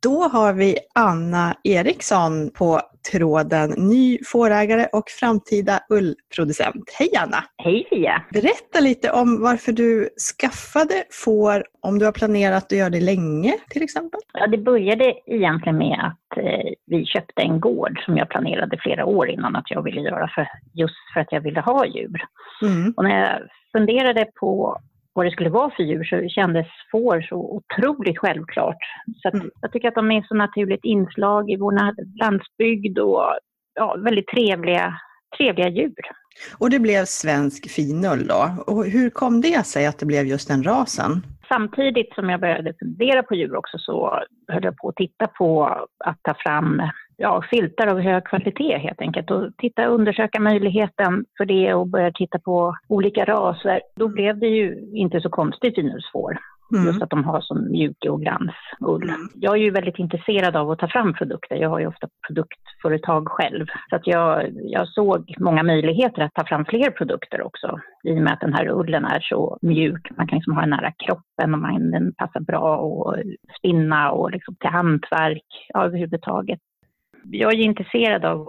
Då har vi Anna Eriksson på tråden, ny fårägare och framtida ullproducent. Hej Anna! Hej Fia! Berätta lite om varför du skaffade får, om du har planerat att göra det länge till exempel. Ja, det började egentligen med att eh, vi köpte en gård som jag planerade flera år innan att jag ville göra för, just för att jag ville ha djur. Mm. Och när jag funderade på vad det skulle vara för djur så kändes får så otroligt självklart. Så att mm. jag tycker att de är så naturligt inslag i vår landsbygd och ja, väldigt trevliga, trevliga djur. Och det blev svensk finull då. Och hur kom det sig att det blev just den rasen? Samtidigt som jag började fundera på djur också så höll jag på att titta på att ta fram ja, filtar av hög kvalitet helt enkelt. Och titta, undersöka möjligheten för det och börja titta på olika raser. Då blev det ju inte så konstigt finulsfår. Mm. Just att de har som mjuk och glansull. Mm. Jag är ju väldigt intresserad av att ta fram produkter. Jag har ju ofta produktföretag själv. Så att jag, jag såg många möjligheter att ta fram fler produkter också. I och med att den här ullen är så mjuk. Man kan liksom ha den nära kroppen och man, den passar bra och spinna och liksom till hantverk ja, överhuvudtaget. Jag är intresserad av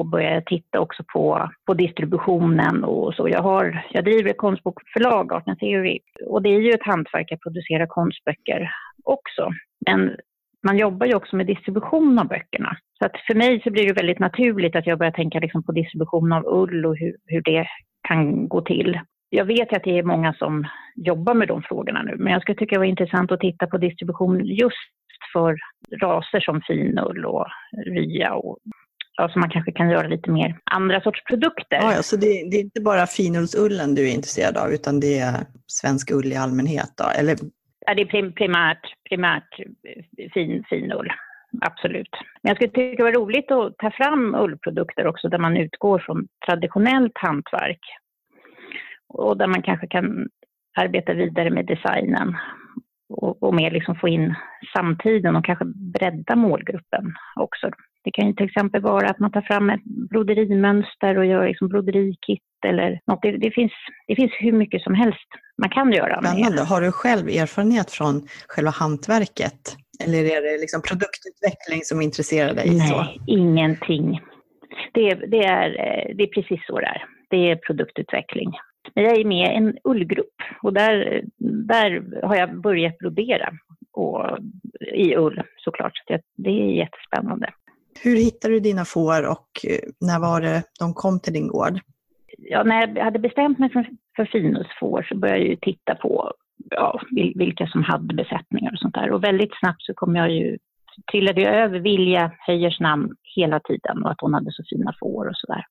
att börja titta också på, på distributionen och så. Jag, har, jag driver ett konstbokförlag, Artna Theory, och det är ju ett hantverk att producera konstböcker också. Men man jobbar ju också med distribution av böckerna. Så att för mig så blir det väldigt naturligt att jag börjar tänka liksom på distribution av ull och hur, hur det kan gå till. Jag vet att det är många som jobbar med de frågorna nu, men jag skulle tycka det var intressant att titta på distribution just för raser som finull och rya och ja, så man kanske kan göra lite mer andra sorts produkter. Ja, så det, det är inte bara finullsullen du är intresserad av utan det är svensk ull i allmänhet då? Eller? Ja, det är primärt, primärt fin, finull, absolut. Men jag skulle tycka det var roligt att ta fram ullprodukter också där man utgår från traditionellt hantverk och där man kanske kan arbeta vidare med designen. Och, och mer liksom få in samtiden och kanske bredda målgruppen också. Det kan ju till exempel vara att man tar fram ett broderimönster och gör liksom broderikit eller något. Det, det, finns, det finns hur mycket som helst man kan göra med. Har du själv erfarenhet från själva hantverket? Eller är det liksom produktutveckling som intresserar dig? Nej, så? Ingenting. Det, det, är, det är precis så det är. Det är produktutveckling. Jag är med i en ullgrupp och där, där har jag börjat brodera och, i ull såklart. Så det är jättespännande. Hur hittade du dina får och när var det de kom till din gård? Ja, när jag hade bestämt mig för, för finusfår så började jag ju titta på ja, vilka som hade besättningar och sånt där. Och väldigt snabbt så kom jag ju, trillade jag över Vilja Hejers namn hela tiden och att hon hade så fina får och sådär.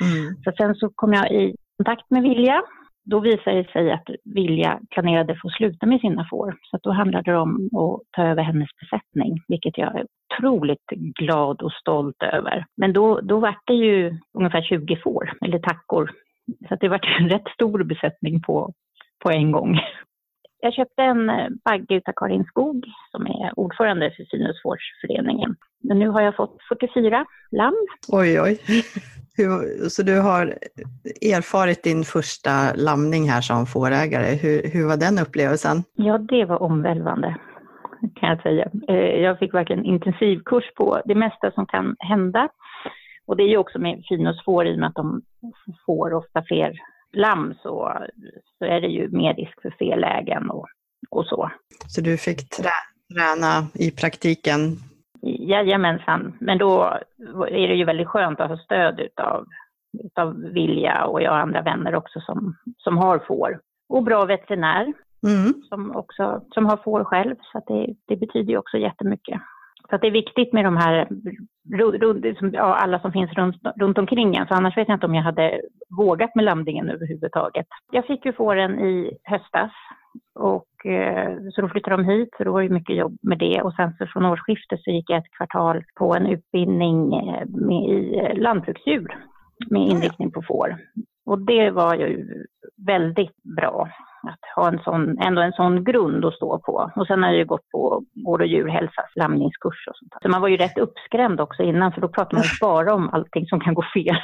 Mm. Så sen så kom jag i kontakt med Vilja. Då visade det sig att Vilja planerade få sluta med sina får. Så att då handlade det om att ta över hennes besättning. Vilket jag är otroligt glad och stolt över. Men då, då var det ju ungefär tjugo får. Eller tackor. Så att det var en rätt stor besättning på, på en gång. Jag köpte en bagge av Karin Skog som är ordförande för Finusfårsföreningen. Men nu har jag fått fyrtiofyra lamm. Oj, oj. Hur, så du har erfarit din första lamning här som fårägare. Hur, hur var den upplevelsen? Ja, det var omvälvande. kan jag säga. Jag fick verkligen intensivkurs på det mesta som kan hända. Och det är ju också med fin och svår, i och med att de får ofta fler lamm så, så är det ju mer risk för fel lägen och, och så. Så du fick träna i praktiken? Jajamensan, men då är det ju väldigt skönt att ha stöd utav, utav Vilja, och jag och andra vänner också som, som har får. Och bra veterinär mm. som, också, som har får själv, så att det, det betyder ju också jättemycket. Så att det är viktigt med de här, ja, alla som finns runt, runt omkring en. För annars vet jag inte om jag hade vågat med landningen överhuvudtaget. Jag fick ju fåren i höstas. Och, eh, så då flyttade de hit, så då var det mycket jobb med det. Och sen så från årsskiftet så gick jag ett kvartal på en utbildning med, i lantbruksdjur. Med inriktning på får. Och det var ju väldigt bra. Att ha en sån, ändå en sån grund att stå på. Och sen har jag ju gått på gård- och djurhälsas lamningskurs och sånt. Så man var ju rätt uppskrämd också innan, för då pratade man ju bara om allting som kan gå fel.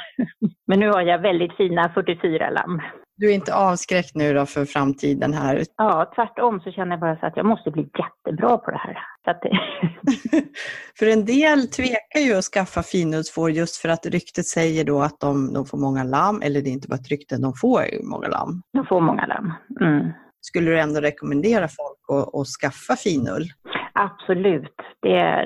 Men nu har jag väldigt fina fyrtiofyra lamm. Du är inte avskräckt nu då för framtiden här? Ja, tvärtom så känner jag bara så att jag måste bli jättebra på det här. Så att det... För en del tvekar ju att skaffa finhudsfår just för att ryktet säger då att de, de får många lamm. Eller det är inte bara ett rykte, de får många lamm. De får många lamm, mm. Skulle du ändå rekommendera folk att, att skaffa finull? Absolut. Det är,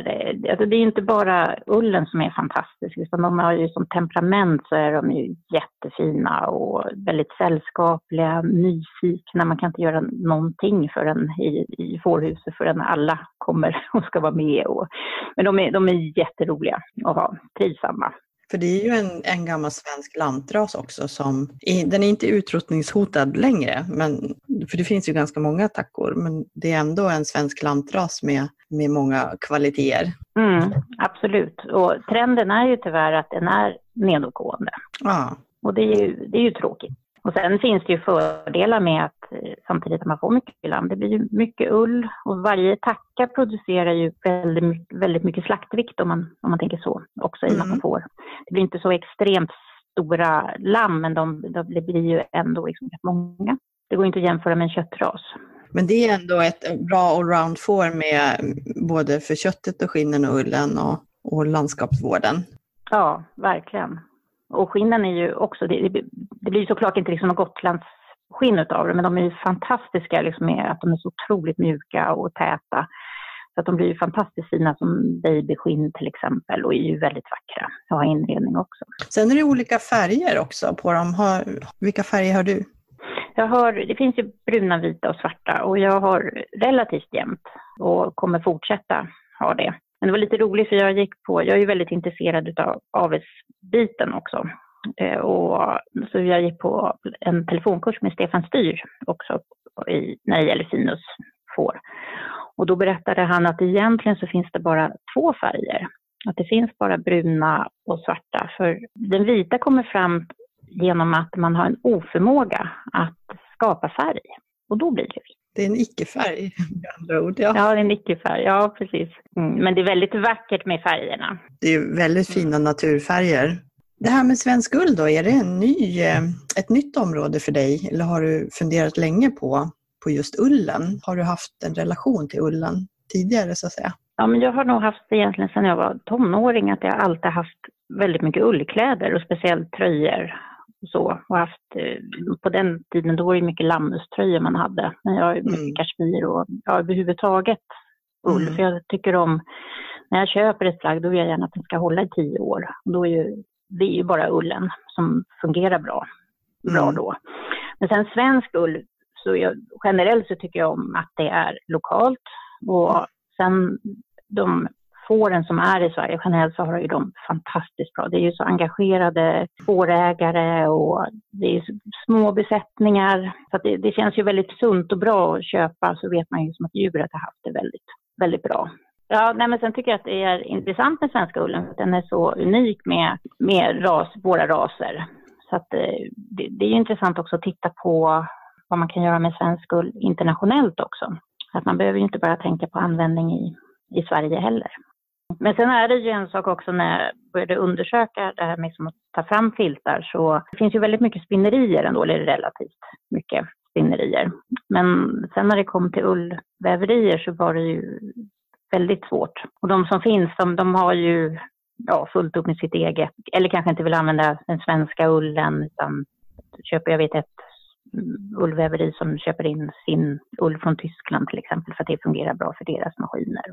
alltså det är inte bara ullen som är fantastisk, utan de har ju som temperament så är de ju jättefina och väldigt sällskapliga, nyfikna. Man kan inte göra någonting för den i, i fårhuset förrän alla kommer och ska vara med. Och, men de är, de är jätteroliga att ha, trivsamma. För det är ju en, en gammal svensk lantras också som, den är inte utrotningshotad längre, men, för det finns ju ganska många tackor, men det är ändå en svensk lantras med, med många kvaliteter. Mm, absolut, och trenden är ju tyvärr att den är nedåtgående. Ah. Och det är, ju, det är ju tråkigt. Och sen finns det ju fördelar med att samtidigt att man får mycket lamm, det blir ju mycket ull, och varje tacka producerar ju väldigt, väldigt mycket slaktvikt om man, om man tänker så också i mm. man får. Det blir inte så extremt stora lamm, men de, de blir ju ändå liksom många. Det går inte att jämföra med en köttras. Men det är ändå ett bra allround får med både för köttet och skinnen och ullen och, och landskapsvården. Ja, verkligen. Och skinnen är ju också, det, det blir ju såklart inte liksom något Gotlands skinn utav det, men de är ju fantastiska liksom med att de är så otroligt mjuka och täta. Så att de blir ju fantastiskt fina som babyskinn till exempel, och är ju väldigt vackra och har inredning också. Sen är det olika färger också på dem. Har, vilka färger har du? Jag har, det finns ju bruna, vita och svarta, och jag har relativt jämnt och kommer fortsätta ha det. Men det var lite roligt, för jag gick på, jag är ju väldigt intresserad utav avelsbiten också. Eh, och så jag gick på en telefonkurs med Stefan Styr också i, när det gäller finus får. Och då berättade han att egentligen så finns det bara två färger. Att det finns bara bruna och svarta. För den vita kommer fram genom att man har en oförmåga att skapa färg. Och då blir det vitt. Det är en icke-färg, med andra ord. Ja, ja, det är en icke-färg. Ja, precis. Mm. Men det är väldigt vackert med färgerna. Det är väldigt fina naturfärger. Det här med svensk ull då, är det en ny, ett nytt område för dig? Eller har du funderat länge på, på just ullen? Har du haft en relation till ullen tidigare, så att säga? Ja, men jag har nog haft egentligen sedan jag var tonåring att jag alltid haft väldigt mycket ullkläder och speciellt tröjor. Och så, och haft, på den tiden då var det mycket lammuströjor man hade, men jag har mycket mm. kashmir och ja, överhuvudtaget ull, mm. för jag tycker om, när jag köper ett plagg då vill jag gärna att den ska hålla i tio år, och då är ju, det är ju bara ullen som fungerar bra, bra mm. då. Men sen svensk ull, så jag, generellt så tycker jag om att det är lokalt, och sen de fåren som är i Sverige generellt så har ju de fantastiskt bra. Det är ju så engagerade fårägare och det är små besättningar. Så att det, det känns ju väldigt sunt och bra att köpa, så vet man ju som att djuret har haft det väldigt, väldigt bra. Ja, nej, men sen tycker jag att det är intressant med svenska ullen, för att den är så unik med, med ras, våra raser. Så att det, det är ju intressant också att titta på vad man kan göra med svensk ull internationellt också. Att man behöver ju inte bara tänka på användning i, i Sverige heller. Men sen är det ju en sak också, när jag började undersöka det här med att ta fram filtar, så det finns ju väldigt mycket spinnerier ändå, eller relativt mycket spinnerier. Men sen när det kom till ullväverier så var det ju väldigt svårt. Och de som finns, de, de har ju ja, fullt upp med sitt eget. Eller kanske inte vill använda den svenska ullen, utan köper jag vet ett ullväveri som köper in sin ull från Tyskland till exempel för att det fungerar bra för deras maskiner.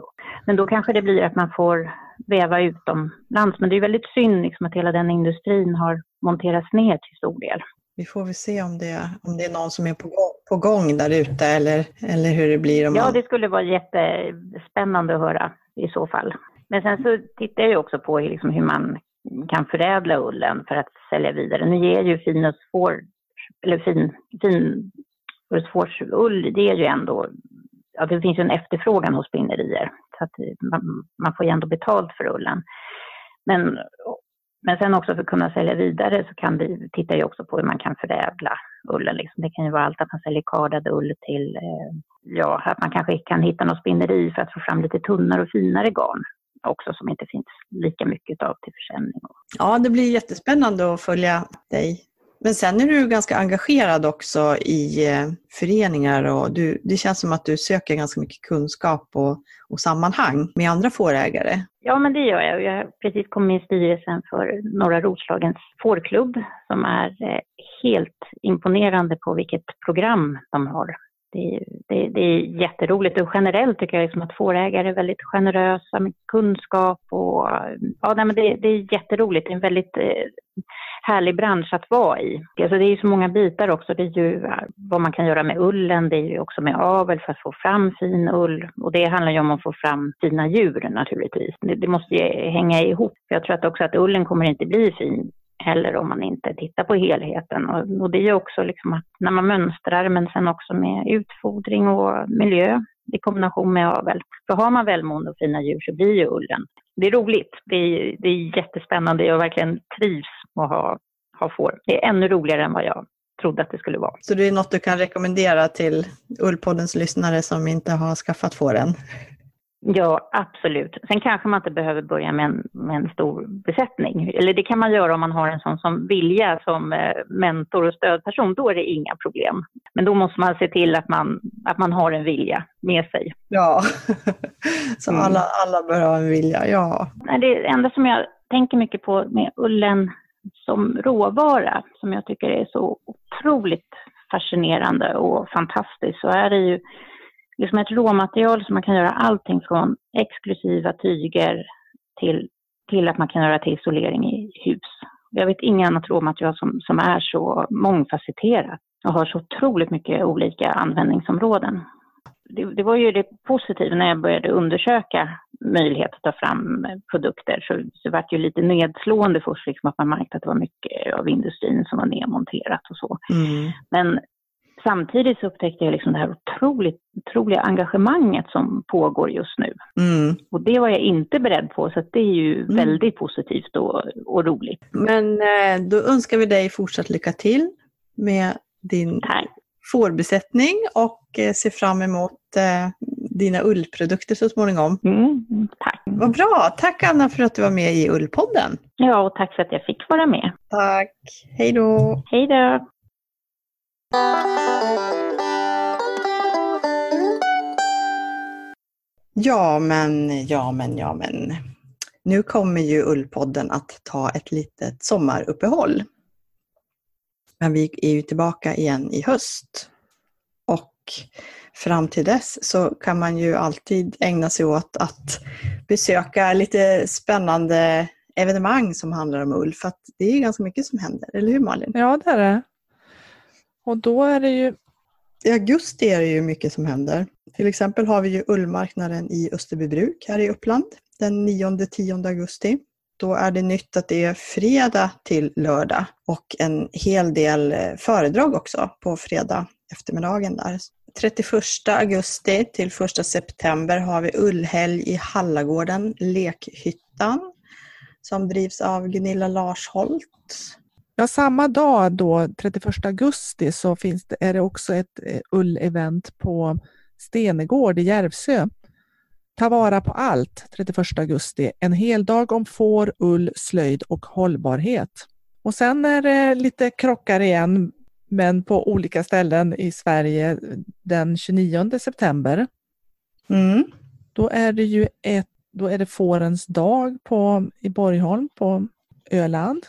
Men då kanske det blir att man får väva utomlands. Men det är väldigt synd liksom att hela den industrin har monterats ner till stor del. Vi får väl se om det, om det är någon som är på, på gång där ute eller, eller hur det blir. Om ja, man... det skulle vara jättespännande att höra i så fall. Men sen så tittar jag också på liksom hur man kan förädla ullen för att sälja vidare. Nu ger ju finus får, eller fin, fin ull, det är ju ändå, ja, det finns ju en efterfrågan hos spinnerier. Så att man, man får ju ändå betalt för ullen. Men... Men sen också för att kunna sälja vidare så kan vi titta ju också på hur man kan förädla ullen. Liksom. Det kan ju vara allt att man säljer kardad ull till, ja, att man kanske kan hitta något spinneri för att få fram lite tunnare och finare garn också som inte finns lika mycket av till försäljning. Ja, det blir jättespännande att följa dig. Men sen är du ganska engagerad också i föreningar och du, det känns som att du söker ganska mycket kunskap och, och sammanhang med andra fårägare. Ja, men det gör jag. Jag har precis kommit i styrelsen för Norra Roslagens fårklubb som är helt imponerande på vilket program de har. Det, det, det är jätteroligt och generellt tycker jag liksom att fårägare är väldigt generösa med kunskap och ja, nej, men det, det är jätteroligt. Det är en väldigt eh, härlig bransch att vara i. Alltså, det är ju så många bitar också. Det är ju vad man kan göra med ullen, det är ju också med avel för att få fram fin ull och det handlar ju om att få fram fina djur naturligtvis. Det, det måste ju hänga ihop. Jag tror att också att ullen kommer inte bli fin heller om man inte tittar på helheten. Och, och det är ju också liksom att när man mönstrar men sen också med utfodring och miljö i kombination med avel. För har man välmående och fina djur så blir ju ullen. Det är roligt. Det är, det är jättespännande. Jag verkligen trivs att ha, ha får. Det är ännu roligare än vad jag trodde att det skulle vara. Så det är något du kan rekommendera till Ullpoddens lyssnare som inte har skaffat får än? Ja, absolut. Sen kanske man inte behöver börja med en, med en stor besättning. Eller det kan man göra om man har en sån som Vilja som mentor och stödperson. Då är det inga problem. Men då måste man se till att man, att man har en vilja med sig. Ja, så alla, alla bör ha en vilja, ja. Det enda som jag tänker mycket på med ullen som råvara, som jag tycker är så otroligt fascinerande och fantastiskt, så är det ju liksom ett råmaterial som man kan göra allting från exklusiva tyger till, till att man kan göra till isolering i hus. Jag vet inget annat råmaterial som, som är så mångfacetterat och har så otroligt mycket olika användningsområden. Det, det var ju det positiva när jag började undersöka möjlighet att ta fram produkter. Så, så var det ju lite nedslående först liksom att man märkte att det var mycket av industrin som var nedmonterat och så. Mm. Men samtidigt så upptäckte jag liksom det här otroligt, otroliga engagemanget som pågår just nu. Mm. Och det var jag inte beredd på, så att det är ju mm. väldigt positivt och, och roligt. Men då önskar vi dig fortsatt lycka till med din Tack. Fårbesättning och se fram emot dina ullprodukter så småningom. Mm. Tack. Vad bra! Tack Anna för att du var med i Ullpodden. Ja, och tack för att jag fick vara med. Tack! Hej då! Hej då! Ja men, ja men, ja men. Nu kommer ju Ullpodden att ta ett litet sommaruppehåll. Men vi är ju tillbaka igen i höst. Och fram till dess så kan man ju alltid ägna sig åt att besöka lite spännande evenemang som handlar om ull. För att det är ganska mycket som händer, eller hur Malin? Ja, det är det. Och då är det ju... I augusti är det ju mycket som händer. Till exempel har vi ju ullmarknaden i Österbybruk här i Uppland den nionde till tionde augusti. Då är det nytt att det är fredag till lördag och en hel del föredrag också på fredag eftermiddagen där. trettioförsta augusti till första september har vi ullhelg i Hallagården, Lekhyttan, som drivs av Gunilla Larsholt. Ja, samma dag då, trettioförsta augusti, så finns det, är det också ett ull-event på Stenegård i Järvsö. Ta vara på allt, trettioförsta augusti. En hel dag om får, ull, slöjd och hållbarhet. Och sen är det lite krockar igen men på olika ställen i Sverige den tjugonionde september. Mm. Då är det ju ett, då är det fårens dag på, i Borgholm på Öland.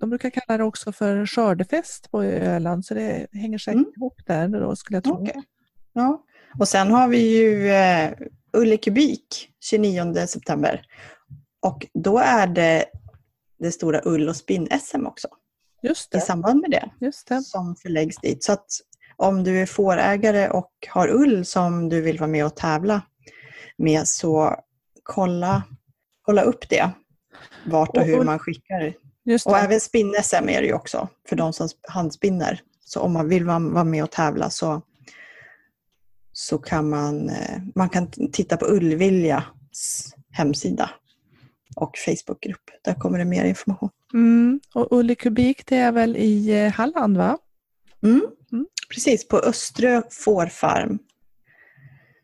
De brukar kalla det också för skördefest på Öland, så det hänger säkert mm. ihop där då, skulle jag tro. Okay. Ja. Och sen har vi ju eh, Ullekubik tjugonionde september. Och då är det det stora ull- och spinn-S M också. Just det. I samband med det. Just det. Som förläggs dit. Så att om du är fårägare och har ull som du vill vara med och tävla med, så kolla, kolla upp det. Vart och hur man skickar. Just det. Och även spinn-S M är det ju också. För de som handspinner. Så om man vill vara med och tävla så, så kan man, man kan titta på Ullviljas hemsida. Och Facebookgrupp. Där kommer det mer information. Mm. Och Ullekubik, det är väl i Halland, va? Mm. Mm. Precis, på Öströ fårfarm.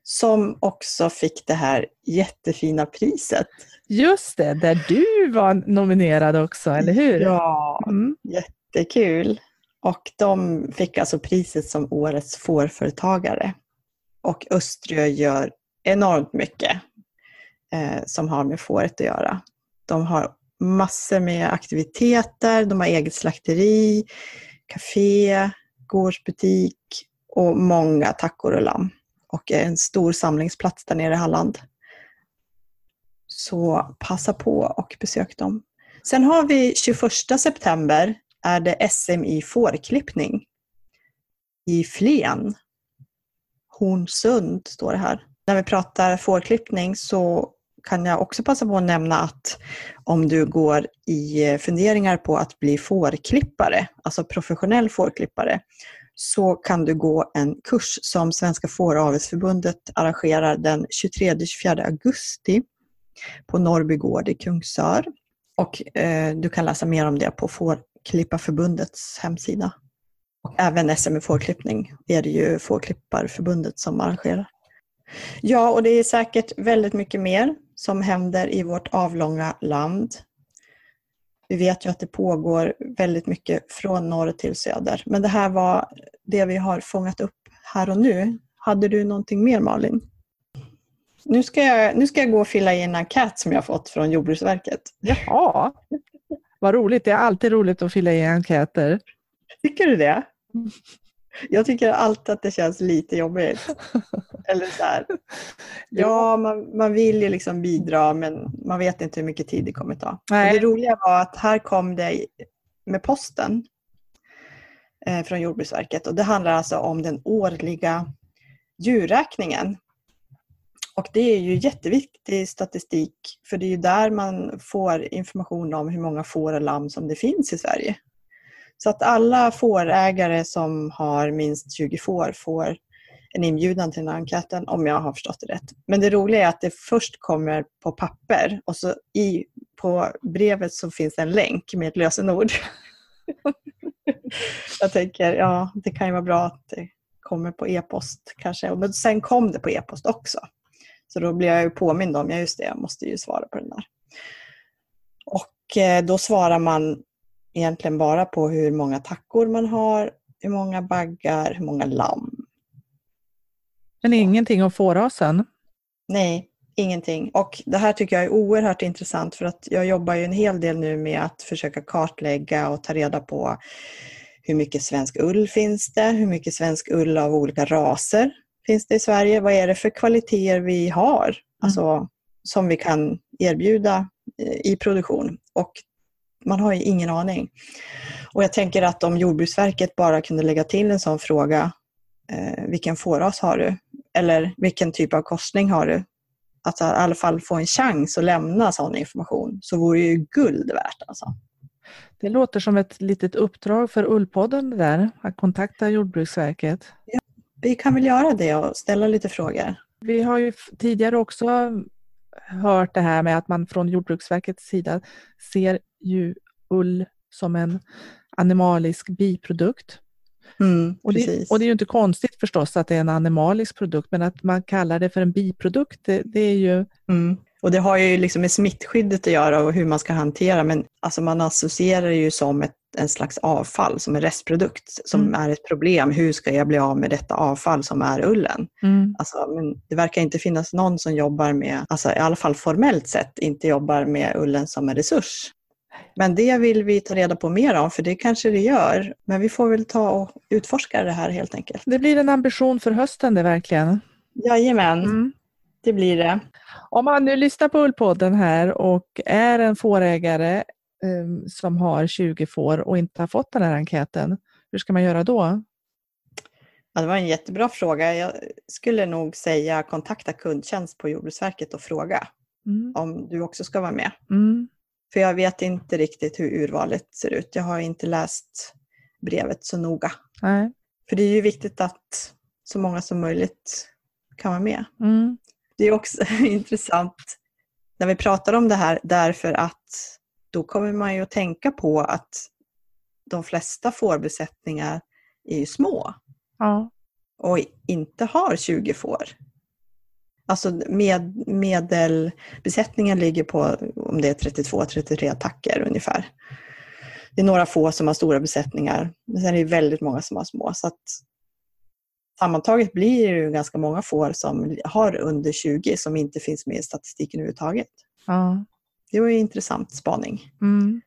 Som också fick det här jättefina priset. Just det, där du var nominerad också, eller hur? Ja, mm. jättekul. Och de fick alltså priset som årets fårföretagare. Och Öströ gör enormt mycket som har med fåret att göra. De har massor med aktiviteter. De har eget slakteri, café, gårdsbutik och många tackor och lamm. Och en stor samlingsplats där nere i Halland. Så passa på och besök dem. Sen har vi tjugoförsta september är det S M i fårklippning i Flen. Hornsund står det här. När vi pratar fårklippning så kan jag också passa på att nämna att om du går i funderingar på att bli fårklippare, alltså professionell fårklippare, så kan du gå en kurs som Svenska Fåravelsförbundet arrangerar den tjugotredje till tjugofjärde augusti på Norrby gård i Kungsör. Och eh, du kan läsa mer om det på Fårklipparförbundets hemsida. Och även S M i fårklippning är det ju Fårklipparförbundet som arrangerar. Ja, och det är säkert väldigt mycket mer som händer i vårt avlånga land. Vi vet ju att det pågår väldigt mycket från norr till söder. Men det här var det vi har fångat upp här och nu. Hade du någonting mer, Malin? Nu ska jag, nu ska jag gå och fylla i en enkät som jag fått från Jordbruksverket. Jaha, vad roligt. Det är alltid roligt att fylla i enkäter. Tycker du det? Jag tycker alltid att det känns lite jobbigt. Eller så här. Ja, man, man vill ju liksom bidra, men man vet inte hur mycket tid det kommer ta. Det roliga var att här kom det med posten eh, från Jordbruksverket. Och det handlar alltså om den årliga djurräkningen. Och det är ju jätteviktig statistik. För det är ju där man får information om hur många får och lamm som det finns i Sverige. Så att alla fårägare som har minst tjugo får får en inbjudan till den här enkäten, om jag har förstått det rätt. Men det roliga är att det först kommer på papper och så i, på brevet så finns en länk med ett lösenord. Jag tänker, ja, det kan ju vara bra att det kommer på e-post kanske. Men sen kom det på e-post också. Så då blir jag ju påmind om, ja just det, jag måste ju svara på den där. Och då svarar man egentligen bara på hur många tackor man har, hur många baggar, hur många lamm. Men ingenting om fårasen? Nej, ingenting. Och det här tycker jag är oerhört intressant, för att jag jobbar ju en hel del nu med att försöka kartlägga och ta reda på hur mycket svensk ull finns det, hur mycket svensk ull av olika raser finns det i Sverige. Vad är det för kvaliteter vi har, mm. alltså, som vi kan erbjuda i produktion? Och man har ju ingen aning. Och jag tänker att om Jordbruksverket bara kunde lägga till en sån fråga, eh, vilken fåras har du? Eller vilken typ av korsning har du? Att i alla fall få en chans att lämna sån information, så vore ju guld värt alltså. Det låter som ett litet uppdrag för Ullpodden där, att kontakta Jordbruksverket. Ja, vi kan väl göra det och ställa lite frågor. Vi har ju tidigare också hört det här med att man från Jordbruksverkets sida ser ju ull som en animalisk biprodukt. Mm, och, det, och det är ju inte konstigt förstås att det är en animalisk produkt, men att man kallar det för en biprodukt, det, det är ju... Mm. Och det har ju liksom med smittskyddet att göra och hur man ska hantera, men alltså man associerar det ju som ett en slags avfall som en restprodukt som mm. är ett problem. Hur ska jag bli av med detta avfall som är ullen? Mm. Alltså, men det verkar inte finnas någon som jobbar med, alltså i alla fall formellt sett, inte jobbar med ullen som en resurs. Men det vill vi ta reda på mer om, för det kanske det gör. Men vi får väl ta och utforska det här helt enkelt. Det blir en ambition för hösten det verkligen. Jajamän, mm. det blir det. Om man nu lyssnar på Ullpodden här och är en fårägare um, som har tjugo får och inte har fått den här enkäten, hur ska man göra då? Ja, det var en jättebra fråga. Jag skulle nog säga kontakta kundtjänst på Jordbruksverket och fråga mm. om du också ska vara med. Mm. För jag vet inte riktigt hur urvalet ser ut. Jag har inte läst brevet så noga. Nej. För det är ju viktigt att så många som möjligt kan vara med. Mm. Det är också intressant när vi pratar om det här. Därför att då kommer man ju att tänka på att de flesta fårbesättningar är ju små. Ja. Och inte har tjugo får. Alltså med, medelbesättningen ligger på om det är trettiotvå trettiotre attacker ungefär. Det är några få som har stora besättningar. Men sen är det väldigt många som har små. Så att sammantaget blir det ju ganska många får som har under tjugo som inte finns med i statistiken överhuvudtaget. Ja. Det var ju en intressant spaning. Mm.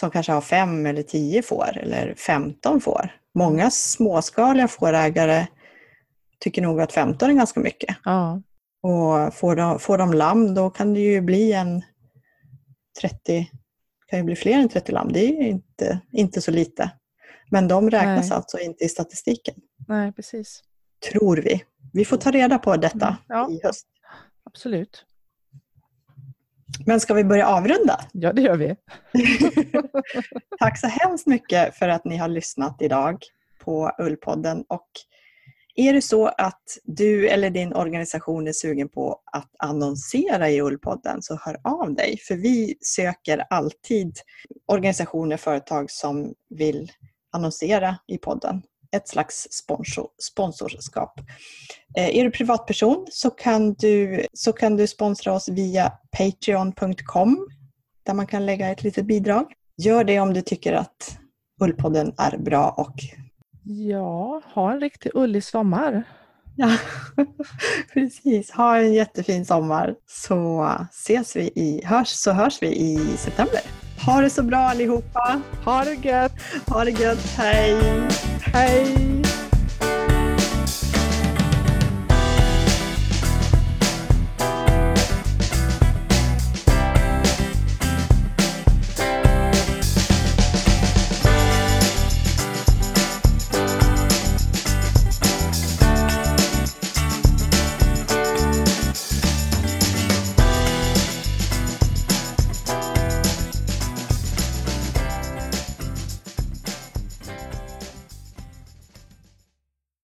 Som kanske har fem eller tio får eller femton får. Många småskaliga fårägare tycker nog att femton är ganska mycket. Ja. Och får de, får de lamm då kan det ju bli en trettio, kan ju bli fler än trettio lamm. Det är ju inte, inte så lite. Men de räknas Nej. Alltså inte i statistiken. Nej, precis. Tror vi. Vi får ta reda på detta ja. I höst. Absolut. Men ska vi börja avrunda? Ja, det gör vi. Tack så hemskt mycket för att ni har lyssnat idag på Ullpodden. Och är det så att du eller din organisation är sugen på att annonsera i Ullpodden så hör av dig. För vi söker alltid organisationer och företag som vill annonsera i podden. Ett slags sponsor, sponsorskap. Är du privatperson så kan du, så kan du sponsra oss via patreon punkt com där man kan lägga ett litet bidrag. Gör det om du tycker att Ullpodden är bra och... Ja, ha en riktigt ullig sommar. Ja, precis. Ha en jättefin sommar. Så ses vi i, hörs, så hörs vi i september. Ha det så bra allihopa. Ha det gött. Ha det gött. Hej. Hej.